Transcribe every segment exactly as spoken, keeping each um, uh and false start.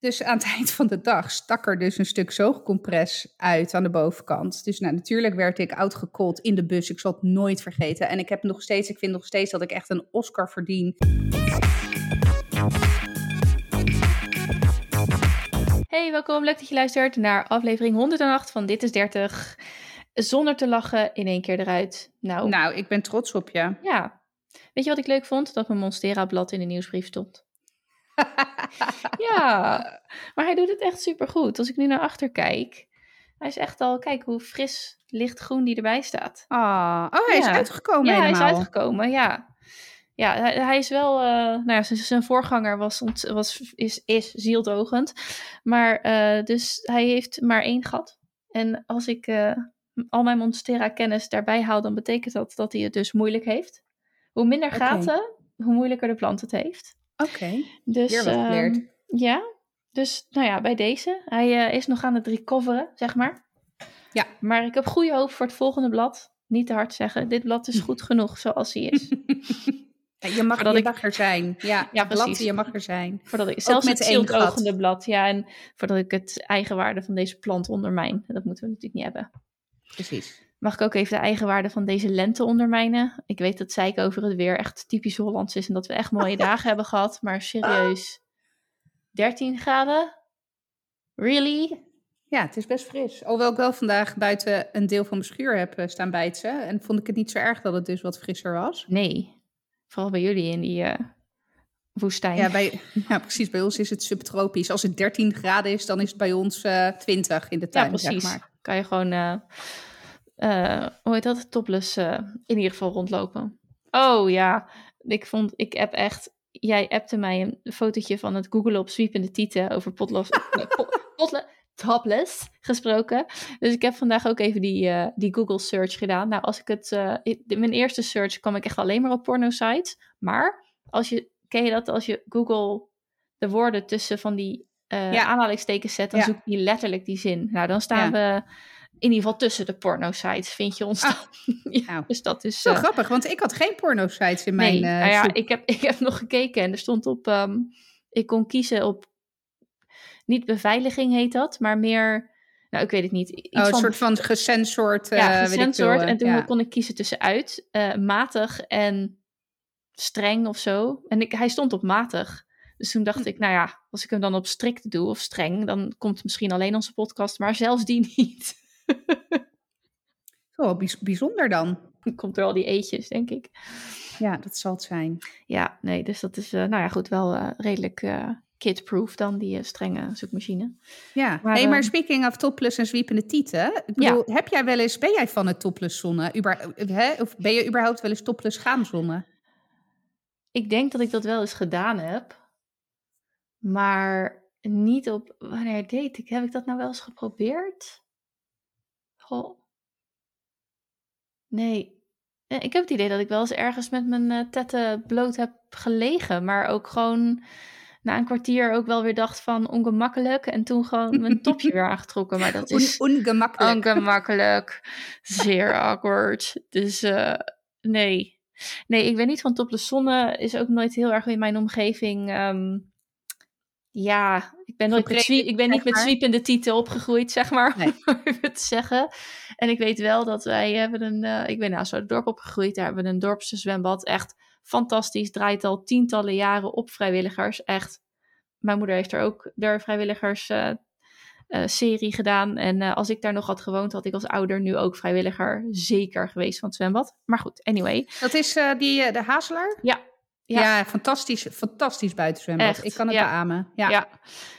Dus aan het eind van de dag stak er dus een stuk zoogcompres uit aan de bovenkant. Dus nou, natuurlijk werd ik outgecold in de bus. Ik zal het nooit vergeten. En ik heb nog steeds, ik vind nog steeds dat ik echt een Oscar verdien. Hey, welkom. Leuk dat je luistert naar aflevering honderdacht van Dit is dertig. Zonder te lachen in één keer eruit. Nou, nou ik ben trots op je. Ja. Weet je wat ik leuk vond? Dat mijn Monstera-blad in de nieuwsbrief stond. Ja, maar hij doet het echt supergoed. Als ik nu naar achter kijk, hij is echt al, kijk hoe fris lichtgroen die erbij staat. Ah, oh, hij ja. is uitgekomen ja, helemaal. Ja, hij is uitgekomen, ja. Ja, hij, hij is wel, uh, nou ja, zijn, zijn voorganger was, was, is, is zieldogend. Maar uh, dus hij heeft maar één gat. En als ik uh, al mijn Monstera-kennis daarbij haal, dan betekent dat dat hij het dus moeilijk heeft. Hoe minder gaten, okay. hoe moeilijker de plant het heeft. Oké, okay. dus, weer wat geleerd. Um, ja, dus nou ja, bij deze. Hij uh, is nog aan het recoveren, zeg maar. Ja. Maar ik heb goede hoop voor het volgende blad. Niet te hard zeggen, dit blad is goed genoeg zoals hij is. Je mag, je ik... mag er zijn. Ja, ja blad, precies. Je mag er zijn. Voordat ik, zelfs met het zieldogende blad. Ja, en voordat ik het eigenwaarde van deze plant ondermijn. Dat moeten we natuurlijk niet hebben. Precies. Mag ik ook even de eigenwaarde van deze lente ondermijnen? Ik weet dat zeiken over het weer echt typisch Hollands is en dat we echt mooie dagen hebben gehad. Maar serieus, dertien graden? Really? Ja, het is best fris. Alhoewel ik wel vandaag buiten een deel van mijn schuur heb staan bijtsen. En vond ik het niet zo erg dat het dus wat frisser was. Nee, vooral bij jullie in die... Uh... woestijn. Ja, bij, ja, precies. Bij ons is het subtropisch. Als het dertien graden is, dan is het bij ons uh, twintig in de tuin. Ja, precies. Zeg maar. Kan je gewoon, uh, uh, hoe heet dat, topless uh, in ieder geval rondlopen. Oh ja, ik vond, ik heb echt, jij appte mij een fotootje van het googelen op zwiepende tieten over potlos, pot, potlo, topless gesproken. Dus ik heb vandaag ook even die, uh, die Google search gedaan. Nou, als ik het, uh, in mijn eerste search kwam ik echt alleen maar op porno sites. Maar als je Ken je dat als je Google de woorden tussen van die uh, ja. aanhalingstekens zet, dan ja. zoekt die letterlijk die zin. Nou, dan staan ja. we in ieder geval tussen de porno-sites, vind je ons. Ah. ja, dus dat is zo uh, grappig, want ik had geen porno-sites in nee, mijn. Uh, nou ja, ik heb, ik heb nog gekeken en er stond op. Um, ik kon kiezen op. Niet beveiliging heet dat, maar meer. Nou, ik weet het niet. Iets oh, een van, soort van gesensord. Uh, ja, gesensord. En toen ja. kon ik kiezen tussenuit, uh, matig en. Streng of zo. En ik, hij stond op matig. Dus toen dacht ik, nou ja, als ik hem dan op strikt doe of streng, dan komt misschien alleen onze podcast, maar zelfs die niet. Zo, bijzonder dan. Dan komt er al die eetjes, denk ik. Ja, dat zal het zijn. Ja, nee, dus dat is, uh, nou ja, goed, wel uh, redelijk uh, kidproof dan, die uh, strenge zoekmachine. Ja, maar, hey, uh, maar speaking of topless en zwiepende tieten, ik bedoel, ja. heb jij wel eens, ben jij van het topless zonnen? Uber, hè? Of ben je überhaupt wel eens topless gaan zonnen? Ik denk dat ik dat wel eens gedaan heb. Maar niet op... Wanneer deed ik? Heb ik dat nou wel eens geprobeerd? Goh. Nee. Ik heb het idee dat ik wel eens ergens met mijn tetten bloot heb gelegen. Maar ook gewoon na een kwartier ook wel weer dacht van ongemakkelijk. En toen gewoon mijn topje weer aangetrokken. Maar dat is... On- ongemakkelijk. Ongemakkelijk. Zeer awkward. Dus uh, nee... Nee, ik ben niet van topless zonnen. Is ook nooit heel erg in mijn omgeving. Um, ja, ik ben, nooit met zwie- ik ben niet met zwiepende tieten opgegroeid, zeg maar. Nee. Om even te zeggen. En ik weet wel dat wij hebben een... Uh, ik ben naast zo'n dorp opgegroeid. Daar hebben we een dorpse zwembad. Echt fantastisch. Draait al tientallen jaren op vrijwilligers. Echt. Mijn moeder heeft er ook de vrijwilligers... Uh, Uh, serie gedaan. En uh, als ik daar nog had gewoond, had ik als ouder nu ook vrijwilliger zeker geweest van het zwembad. Maar goed, anyway. Dat is uh, die, uh, de Hazelaar? Ja. Ja, ja fantastisch, fantastisch buitenzwembad. Echt, ik kan het ja. beamen. Ja. ja.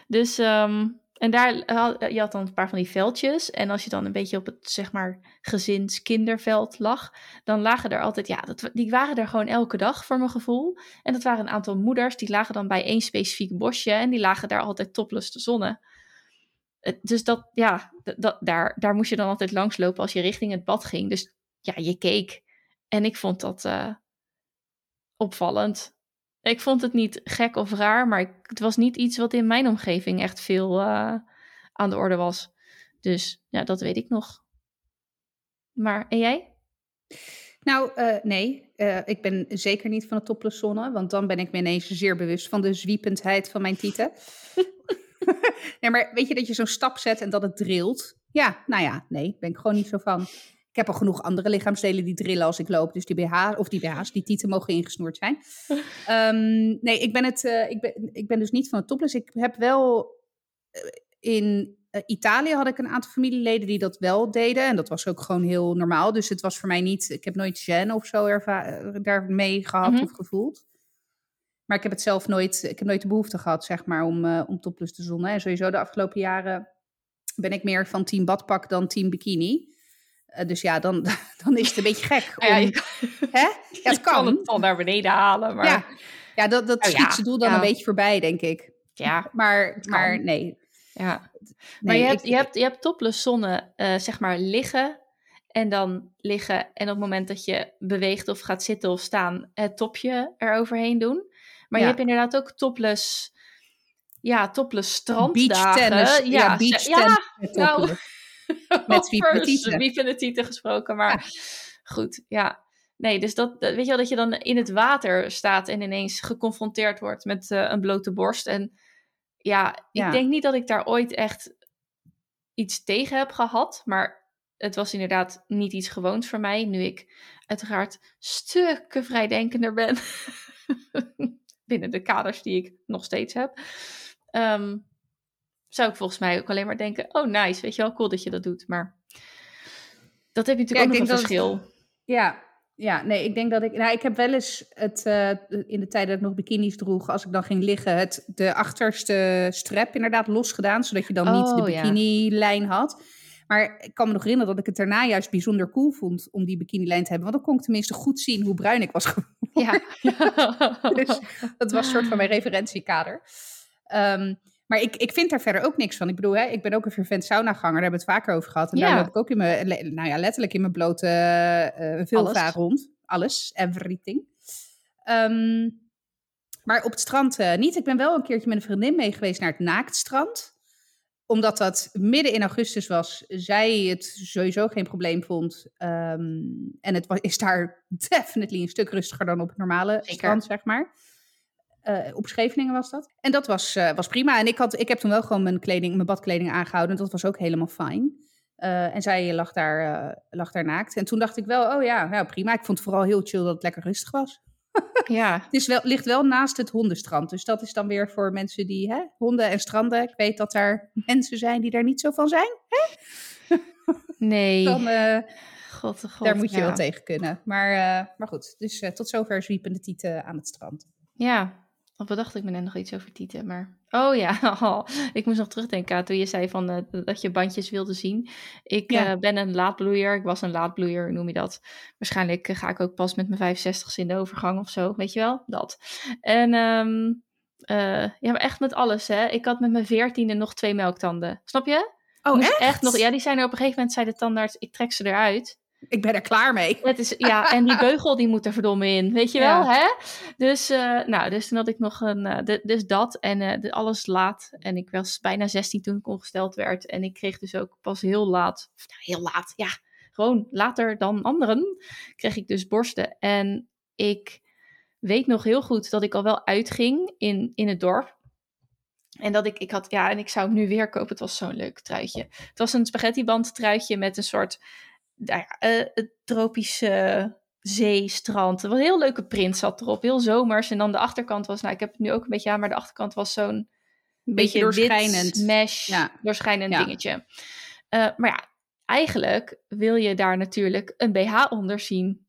Dus, um, en daar, uh, je had dan een paar van die veldjes. En als je dan een beetje op het, zeg maar, gezins-kinderveld lag, dan lagen er altijd, ja, dat, die waren er gewoon elke dag voor mijn gevoel. En dat waren een aantal moeders, die lagen dan bij één specifiek bosje en die lagen daar altijd topless te zonnen. Dus dat, ja, dat, daar, daar moest je dan altijd langslopen als je richting het bad ging. Dus ja, je keek. En ik vond dat uh, opvallend. Ik vond het niet gek of raar, maar ik, het was niet iets wat in mijn omgeving echt veel uh, aan de orde was. Dus ja, dat weet ik nog. Maar, en jij? Nou, uh, nee. Uh, ik ben zeker niet van de topless zonnen, want dan ben ik me ineens zeer bewust van de zwiependheid van mijn tieten. Nee, maar weet je dat je zo'n stap zet en dat het drilt? Ja, nou ja, nee, ben ik gewoon niet zo van. Ik heb al genoeg andere lichaamsdelen die drillen als ik loop. Dus die B H's, of die B H's, die tieten mogen ingesnoerd zijn. Um, nee, ik ben, het, uh, ik, ben, ik ben dus niet van het topless. Ik heb wel... Uh, in uh, Italië had ik een aantal familieleden die dat wel deden. En dat was ook gewoon heel normaal. Dus het was voor mij niet... Ik heb nooit gêne of zo erva- daarmee gehad mm-hmm. of gevoeld. Maar ik heb het zelf nooit... Ik heb nooit de behoefte gehad, zeg maar, om, uh, om topless te zonnen. En sowieso de afgelopen jaren ben ik meer van team badpak dan team bikini. Uh, dus ja, dan, dan is het een beetje gek. Om, ja, je kan, hè? Ja, het kan. kan het dan naar beneden halen. Maar... Ja. ja, dat, dat oh, ja. schiet ze doel dan ja. een beetje voorbij, denk ik. Ja, maar, maar nee. Ja. nee. Maar je, ik, hebt, je, ik... hebt, je hebt topless zonnen, uh, zeg maar, liggen en dan liggen. En op het moment dat je beweegt of gaat zitten of staan, het topje eroverheen doen. Maar ja. je hebt inderdaad ook topless, ja, topless stranddagen. Beach ja, ja, beach tennis. Ja, nou... Met wie van de tieten gesproken, maar ja. goed, ja. Nee, dus dat, weet je wel, dat je dan in het water staat en ineens geconfronteerd wordt met uh, een blote borst. En ja, ik ja. denk niet dat ik daar ooit echt iets tegen heb gehad, maar het was inderdaad niet iets gewoons voor mij, nu ik uiteraard stukken vrijdenkender ben. Binnen de kaders die ik nog steeds heb. Um, Zou ik volgens mij ook alleen maar denken, oh nice, weet je wel, cool dat je dat doet. Maar dat heb je natuurlijk ja, ook nog een verschil. Het, ja, ja, nee, ik denk dat ik... Nou, ik heb wel eens het, uh, in de tijd dat ik nog bikinis droeg, als ik dan ging liggen, het, de achterste strep inderdaad losgedaan, zodat je dan oh, niet de bikinilijn ja. had. Maar ik kan me nog herinneren dat ik het daarna juist bijzonder cool vond om die bikinilijn te hebben. Want dan kon ik tenminste goed zien hoe bruin ik was geworden. Ja. Dus dat was een soort van mijn referentiekader. Um, Maar ik, ik vind daar verder ook niks van. Ik bedoel, hè, ik ben ook een fervent saunaganger. Daar hebben we het vaker over gehad. En ja. daar heb ik ook in mijn, nou ja, letterlijk in mijn blote uh, vulva Alles. rond. Alles, everything. Um, maar op het strand uh, niet. Ik ben wel een keertje met een vriendin mee geweest naar het naaktstrand. Omdat dat midden in augustus was. Zij het sowieso geen probleem vond. Um, en het was, is daar definitely een stuk rustiger dan op het normale Zeker. strand, zeg maar. Uh, op Scheveningen was dat. En dat was, uh, was prima. En ik, had, ik heb toen wel gewoon mijn kleding, mijn badkleding aangehouden. En dat was ook helemaal fijn. Uh, en zij lag daar, uh, lag daar naakt. En toen dacht ik wel, oh ja, nou prima. Ik vond het vooral heel chill dat het lekker rustig was. Ja. Het is wel, ligt wel naast het hondenstrand. Dus dat is dan weer voor mensen die, hè, honden en stranden. Ik weet dat daar mensen zijn die daar niet zo van zijn. Hè? Nee. Dan, uh, God, God, daar moet je ja. wel tegen kunnen. Maar, uh, maar goed, dus uh, tot zover zwiepende tieten aan het strand. Ja. Of bedacht ik me net nog iets over tieten, maar... Oh ja, oh, ik moest nog terugdenken toen je zei van, uh, dat je bandjes wilde zien. Ik ja. uh, ben een laatbloeier, ik was een laatbloeier, noem je dat. Waarschijnlijk uh, ga ik ook pas met mijn vijfenzestigste in de overgang of zo, weet je wel? Dat. En um, uh, ja, maar echt met alles, hè. Ik had met mijn veertiende nog twee melktanden, snap je? Oh, echt? echt nog, ja, die zijn er op een gegeven moment, zei de tandarts, ik trek ze eruit. Ik ben er klaar mee. Het is, ja, en die beugel die moet er verdomme in, weet je wel, ja. hè? Dus, uh, nou, dus toen had ik nog een, uh, de, dus dat en uh, alles laat. En ik was bijna zestien toen ik ongesteld werd. En ik kreeg dus ook pas heel laat, of nou, heel laat, ja, gewoon later dan anderen, kreeg ik dus borsten. En ik weet nog heel goed dat ik al wel uitging in, in het dorp. En dat ik, ik had, ja, en ik zou hem nu weer kopen. Het was zo'n leuk truitje. Het was een spaghettiband truitje met een soort... Nou ja, uh, het tropische uh, zeestrand. Een heel leuke print zat erop. Heel zomers. En dan de achterkant was... Nou, ik heb het nu ook een beetje aan, maar de achterkant was zo'n... Beetje, beetje doorschijnend. Wit, mesh, ja. doorschijnend ja. dingetje. Uh, maar ja, eigenlijk wil je daar natuurlijk een B H onder zien.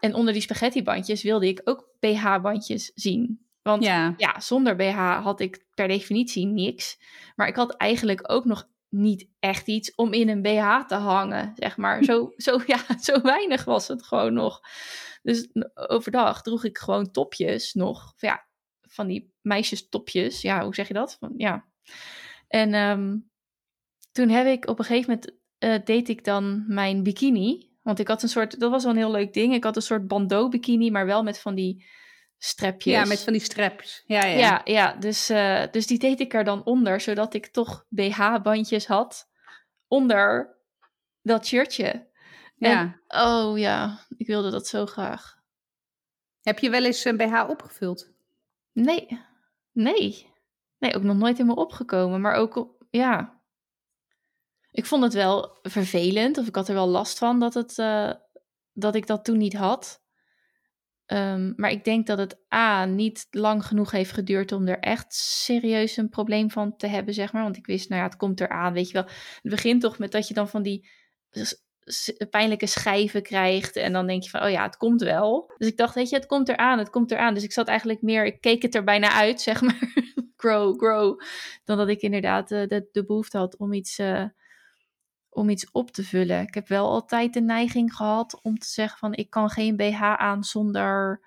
En onder die spaghettibandjes wilde ik ook B H-bandjes zien. Want ja. ja, zonder B H had ik per definitie niks. Maar ik had eigenlijk ook nog... niet echt iets om in een B H te hangen, zeg maar. Zo, zo, ja, zo weinig was het gewoon nog. Dus overdag droeg ik gewoon topjes nog. Ja, van die meisjes topjes. Ja, hoe zeg je dat? Van, ja. En um, toen heb ik op een gegeven moment... Uh, deed ik dan mijn bikini. Want ik had een soort... Dat was wel een heel leuk ding. Ik had een soort bandeau bikini, maar wel met van die... strepjes. Ja, met van die streps. Ja, ja. ja, ja. Dus, uh, dus die deed ik er dan onder, zodat ik toch B H-bandjes had onder dat shirtje. Ja. En, oh ja, ik wilde dat zo graag. Heb je wel eens een B H opgevuld? Nee. Nee. Nee, ook nog nooit in me opgekomen. Maar ook Ja, ik vond het wel vervelend, of ik had er wel last van dat, het, uh, dat ik dat toen niet had. Um, maar ik denk dat het A, niet lang genoeg heeft geduurd om er echt serieus een probleem van te hebben, zeg maar. Want ik wist, nou ja, het komt eraan, weet je wel. Het begint toch met dat je dan van die pijnlijke schijven krijgt en dan denk je van, oh ja, het komt wel. Dus ik dacht, weet je, het komt eraan, het komt eraan. Dus ik zat eigenlijk meer, ik keek het er bijna uit, zeg maar. grow, grow. Dan dat ik inderdaad uh, de, de behoefte had om iets, uh, om iets op te vullen. Ik heb wel altijd de neiging gehad om te zeggen van, ik kan geen B H aan zonder,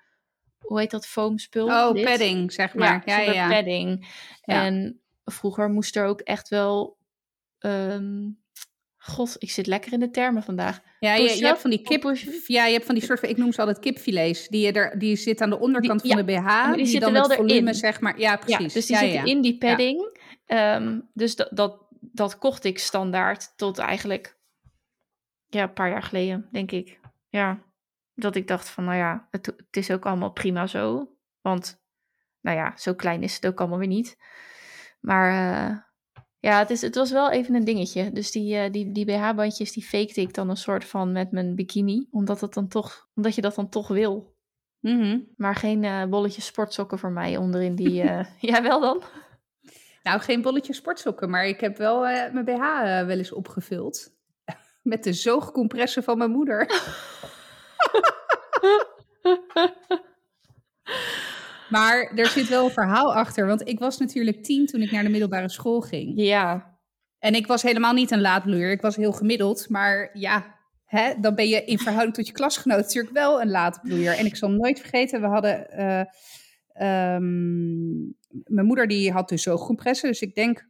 hoe heet dat, foamspul? Oh, dit? Padding, zeg maar. Ja, ja, ja. Padding. Ja. En vroeger moest er ook echt wel... Um, God, ik zit lekker in de termen vandaag. Ja, je, je hebt van die kip, ja, je hebt van die soort van, ik noem ze altijd kipfilets. Die, je er, die zit aan de onderkant die, van ja, de B H. Maar die, die zitten dan wel het volume, zeg maar. Ja, precies. Ja, dus die ja, zitten ja. in die padding. Ja. Um, dus dat, dat, dat kocht ik standaard tot eigenlijk ja, een paar jaar geleden, denk ik. Ja, dat ik dacht van, nou ja, het, het is ook allemaal prima zo. Want, nou ja, zo klein is het ook allemaal weer niet. Maar... Uh, Ja, het, is, het was wel even een dingetje. Dus die, uh, die, die B H-bandjes, die fakte ik dan een soort van met mijn bikini. Omdat, dat dan toch, omdat je dat dan toch wil. Mm-hmm. Maar geen uh, bolletjes sportsokken voor mij onderin die... Uh... ja, wel dan? Nou, geen bolletjes sportsokken. Maar ik heb wel uh, mijn B H uh, wel eens opgevuld. Met de zoogcompressen van mijn moeder. Maar er zit wel een verhaal achter. Want ik was natuurlijk tien toen ik naar de middelbare school ging. Ja. En ik was helemaal niet een laadbloeier. Ik was heel gemiddeld. Maar ja, hè, dan ben je in verhouding tot je klasgenoot natuurlijk wel een laadbloeier. En ik zal nooit vergeten, we hadden... Uh, um, mijn moeder die had dus zoogcompressen. Dus ik denk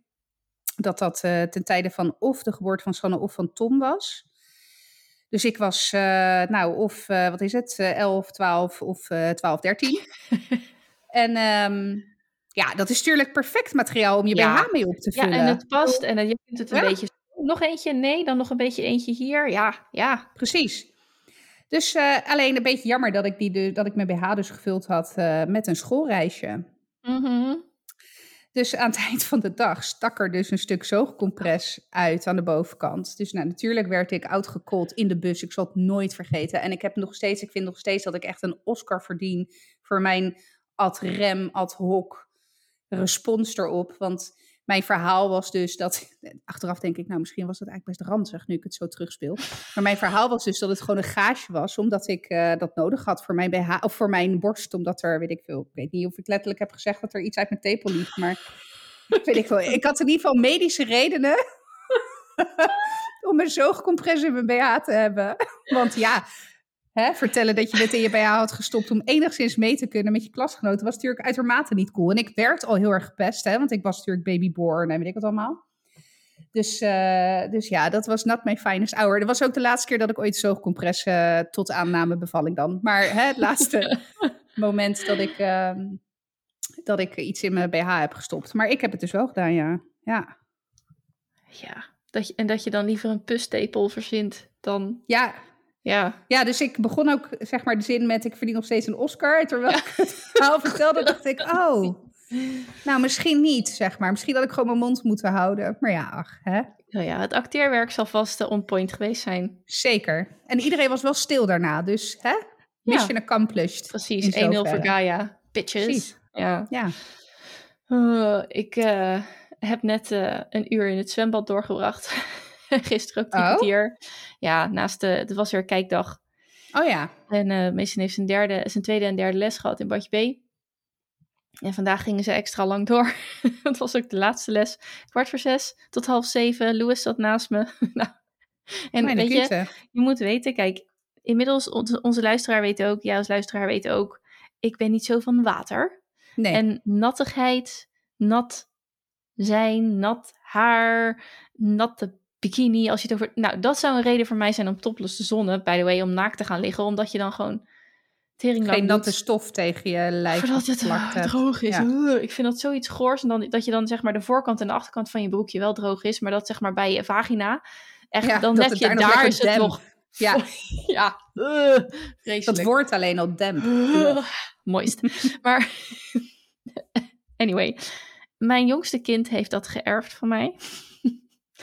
dat dat uh, ten tijde van of de geboorte van Sanne of van Tom was. Dus ik was, uh, nou, of uh, wat is het, uh, elf, twaalf of uh, twaalf, dertien... En um, ja, dat is natuurlijk perfect materiaal om je ja. B H mee op te vullen. Ja, en het past. En je kunt het een ja. beetje... Nog eentje, nee, dan nog een beetje eentje hier. Ja, ja. Precies. Dus uh, alleen een beetje jammer dat ik, die, dat ik mijn B H dus gevuld had uh, met een schoolreisje. Mm-hmm. Dus aan het eind van de dag stak er dus een stuk zoogcompres uit aan de bovenkant. Dus nou, natuurlijk werd ik uitgekold in de bus. Ik zal het nooit vergeten. En ik heb nog steeds, ik vind nog steeds dat ik echt een Oscar verdien voor mijn... ad rem, ad hoc, respons erop. Want mijn verhaal was dus dat... Achteraf denk ik, nou misschien was dat eigenlijk best ranzig nu ik het zo terugspeel. Maar mijn verhaal was dus dat het gewoon een gaasje was. Omdat ik uh, dat nodig had voor mijn, B H, of voor mijn borst. Omdat er, weet ik veel, ik weet niet of ik letterlijk heb gezegd dat er iets uit mijn tepel liep. Maar weet ik, wel, ik had in ieder geval medische redenen om een zoogcompress in mijn B H te hebben. Want ja... Hè, vertellen dat je dit in je B H had gestopt om enigszins mee te kunnen met je klasgenoten was natuurlijk uitermate niet cool. En ik werd al heel erg gepest, hè, want ik was natuurlijk babyborn en weet ik wat allemaal. Dus, uh, dus ja, dat was not my finest hour. Dat was ook de laatste keer dat ik ooit zoogcompress uh, tot aanname bevalling dan. Maar hè, het laatste moment dat ik, uh, dat ik iets in mijn B H heb gestopt. Maar ik heb het dus wel gedaan, ja. Ja, ja dat je, en dat je dan liever een pustepel verzint dan... Ja. Ja. ja, dus ik begon ook zeg maar de zin met ik verdien nog steeds een Oscar. Terwijl ja. ik het verhaal vertelde, dacht ik, oh, nou misschien niet, zeg maar. Misschien had ik gewoon mijn mond moeten houden. Maar ja, ach, hè. Nou ja, het acteerwerk zal vast uh, on point geweest zijn. Zeker. En iedereen was wel stil daarna, dus hè? Mission ja. accomplished. Precies, één nul voor Gaia. Bitches. Precies. Ja. ja. Uh, ik uh, heb net uh, een uur in het zwembad doorgebracht. Gisteren ook drie kwartier. Oh. Ja, naast de... Het was weer kijkdag. Oh ja. En uh, Mason heeft zijn, derde, zijn tweede en derde les gehad in Badje B. En vandaag gingen ze extra lang door. Het was ook de laatste les. Kwart voor zes tot half zeven. Louis zat naast me. nou, en Mijne weet je, je moet weten... Kijk, inmiddels... On- onze luisteraar weet ook... Jij als luisteraar weet ook... Ik ben niet zo van water. Nee. En nattigheid... Nat zijn... Nat haar... Natte bikini, als je het over... Nou, dat zou een reden voor mij zijn om topless te zonnen, by the way, om naakt te gaan liggen, omdat je dan gewoon teringlang geen natte stof tegen je lijf voordat het uh, droog is. Ja. Ik vind dat zoiets goors, en dan, dat je dan zeg maar de voorkant en de achterkant van je broekje wel droog is, maar dat zeg maar bij je vagina, echt, ja, dan heb je daar, daar is het nog... Ja, ja. Uh, dat woord alleen al demp. Uh, moist. Maar anyway... Mijn jongste kind heeft dat geërfd van mij.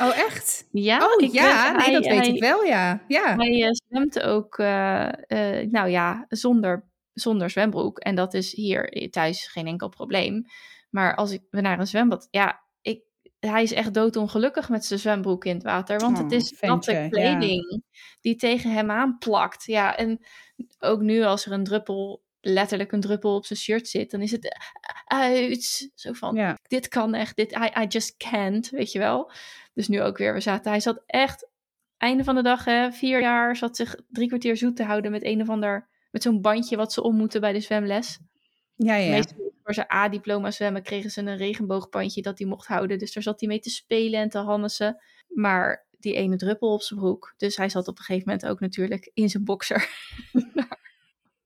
Oh, echt? Ja. Oh, ik ja. Weet, nee, hij, dat weet hij, ik wel, ja. ja. Hij uh, zwemt ook, uh, uh, nou ja, zonder, zonder zwembroek. En dat is hier thuis geen enkel probleem. Maar als ik we naar een zwembad... Ja, ik, hij is echt doodongelukkig met zijn zwembroek in het water. Want oh, het is natte kleding ja. die tegen hem aanplakt. Ja, en ook nu als er een druppel... letterlijk een druppel op zijn shirt zit, dan is het uit. Zo van, ja. dit kan echt, dit, I, I just can't, weet je wel. Dus nu ook weer, we zaten, hij zat echt, einde van de dag, hè, vier jaar, zat zich drie kwartier zoet te houden met een of ander, met zo'n bandje wat ze om moeten bij de zwemles. Ja, ja. Meestal voor zijn A-diploma zwemmen kregen ze een regenboogbandje dat hij mocht houden, dus daar zat hij mee te spelen en te hannesen. Maar die ene druppel op zijn broek, dus hij zat op een gegeven moment ook natuurlijk in zijn boxer.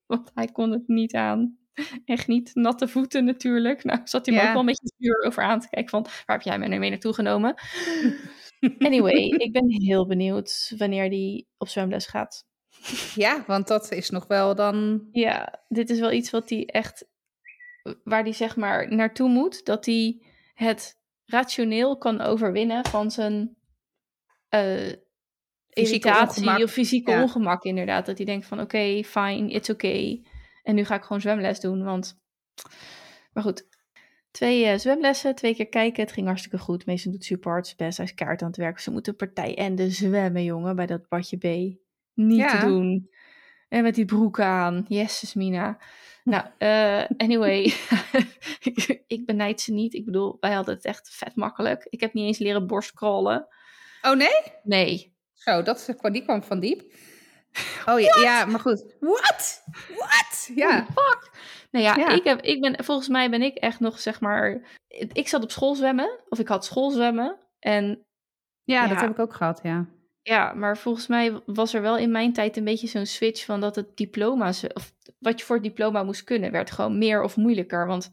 Want hij kon het niet aan. Echt niet. Natte voeten natuurlijk. Nou, zat hij me ja. ook wel een beetje zuur over aan te kijken. Van, waar heb jij mij nou mee naartoe genomen? Anyway, ik ben heel benieuwd wanneer die op zwemles gaat. Ja, want dat is nog wel dan... Ja, dit is wel iets wat hij echt... Waar hij zeg maar naartoe moet. Dat hij het rationeel kan overwinnen van zijn... Uh, Fysieke irritatie ongemak. Of fysieke ja. ongemak inderdaad. Dat hij denkt van oké, okay, fine, it's oké. Okay. En nu ga ik gewoon zwemles doen, want... Maar goed, twee uh, zwemlessen, twee keer kijken. Het ging hartstikke goed. Meestal doet super hard zijn best. Hij is kaart aan het werk. Ze moeten partij en de zwemmen, jongen, bij dat badje B. Niet ja. te doen. En met die broek aan. Jezus, Mina. Nou, uh, anyway. Ik benijd ze niet. Ik bedoel, wij hadden het echt vet makkelijk. Ik heb niet eens leren borstcrawlen. Oh, nee? Nee. Zo, dat, die kwam van diep. Oh ja, ja maar goed. What? What? Ja. Fuck. Nou ja, ja. Ik heb, ik ben, volgens mij ben ik echt nog, zeg maar... Ik zat op school zwemmen. Of ik had school zwemmen. En, ja, ja, dat heb ik ook gehad, ja. Ja, maar volgens mij was er wel in mijn tijd een beetje zo'n switch... van dat het diploma's... of wat je voor het diploma moest kunnen... werd gewoon meer of moeilijker. Want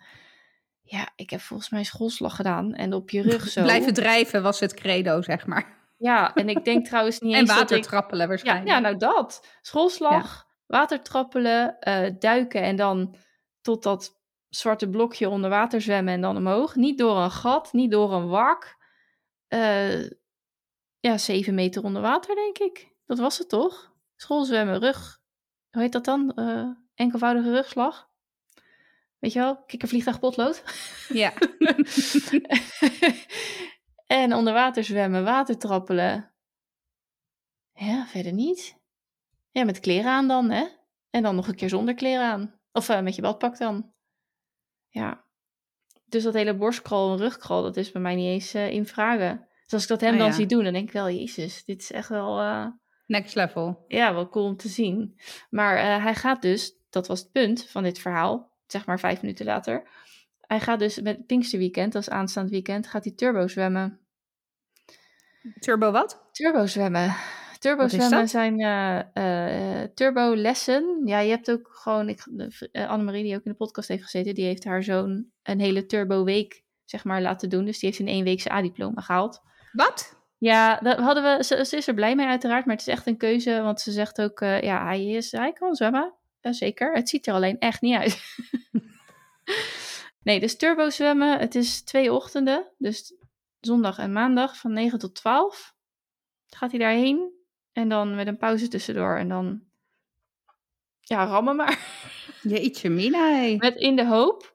ja, ik heb volgens mij schoolslag gedaan. En op je rug zo... Blijven drijven was het credo, zeg maar. Ja, en ik denk trouwens niet eens... En watertrappelen ik... waarschijnlijk. Ja, ja, nou dat. Schoolslag, ja. watertrappelen, uh, duiken en dan tot dat zwarte blokje onder water zwemmen en dan omhoog. Niet door een gat, niet door een wak. Uh, ja, zeven meter onder water, denk ik. Dat was het toch? Schoolzwemmen, rug... Hoe heet dat dan? Uh, enkelvoudige rugslag? Weet je wel? Kikkervliegtuig potlood. Ja. En onder water zwemmen, watertrappelen. Ja, verder niet. Ja, met kleren aan dan, hè? En dan nog een keer zonder kleren aan. Of uh, met je badpak dan. Ja. Dus dat hele borstcrawl en rugcrawl, dat is bij mij niet eens uh, in vragen. Dus als ik dat hem oh, dan ja. zie doen, dan denk ik wel, jezus, dit is echt wel... Uh... Next level. Ja, wel cool om te zien. Maar uh, hij gaat dus, dat was het punt van dit verhaal, zeg maar vijf minuten later... Hij gaat dus met Pinksterweekend, dat is aanstaand weekend, gaat hij turbo zwemmen. Turbo wat? Turbo zwemmen. Turbo wat zwemmen zijn uh, uh, turbo lessen. Ja, je hebt ook gewoon, ik, uh, Annemarie die ook in de podcast heeft gezeten, die heeft haar zoon een hele turbo week, zeg maar, laten doen. Dus die heeft in één week zijn A-diploma gehaald. Wat? Ja, dat hadden we, ze, ze is er blij mee uiteraard, maar het is echt een keuze, want ze zegt ook, uh, ja, hij, is, hij kan zwemmen. Jazeker, het ziet er alleen echt niet uit. Nee, dus turbo zwemmen, het is twee ochtenden, dus zondag en maandag van negen tot twaalf. Dan gaat hij daarheen en dan met een pauze tussendoor en dan, ja, rammen maar. Jeetje mina, hé. Met in de hoop,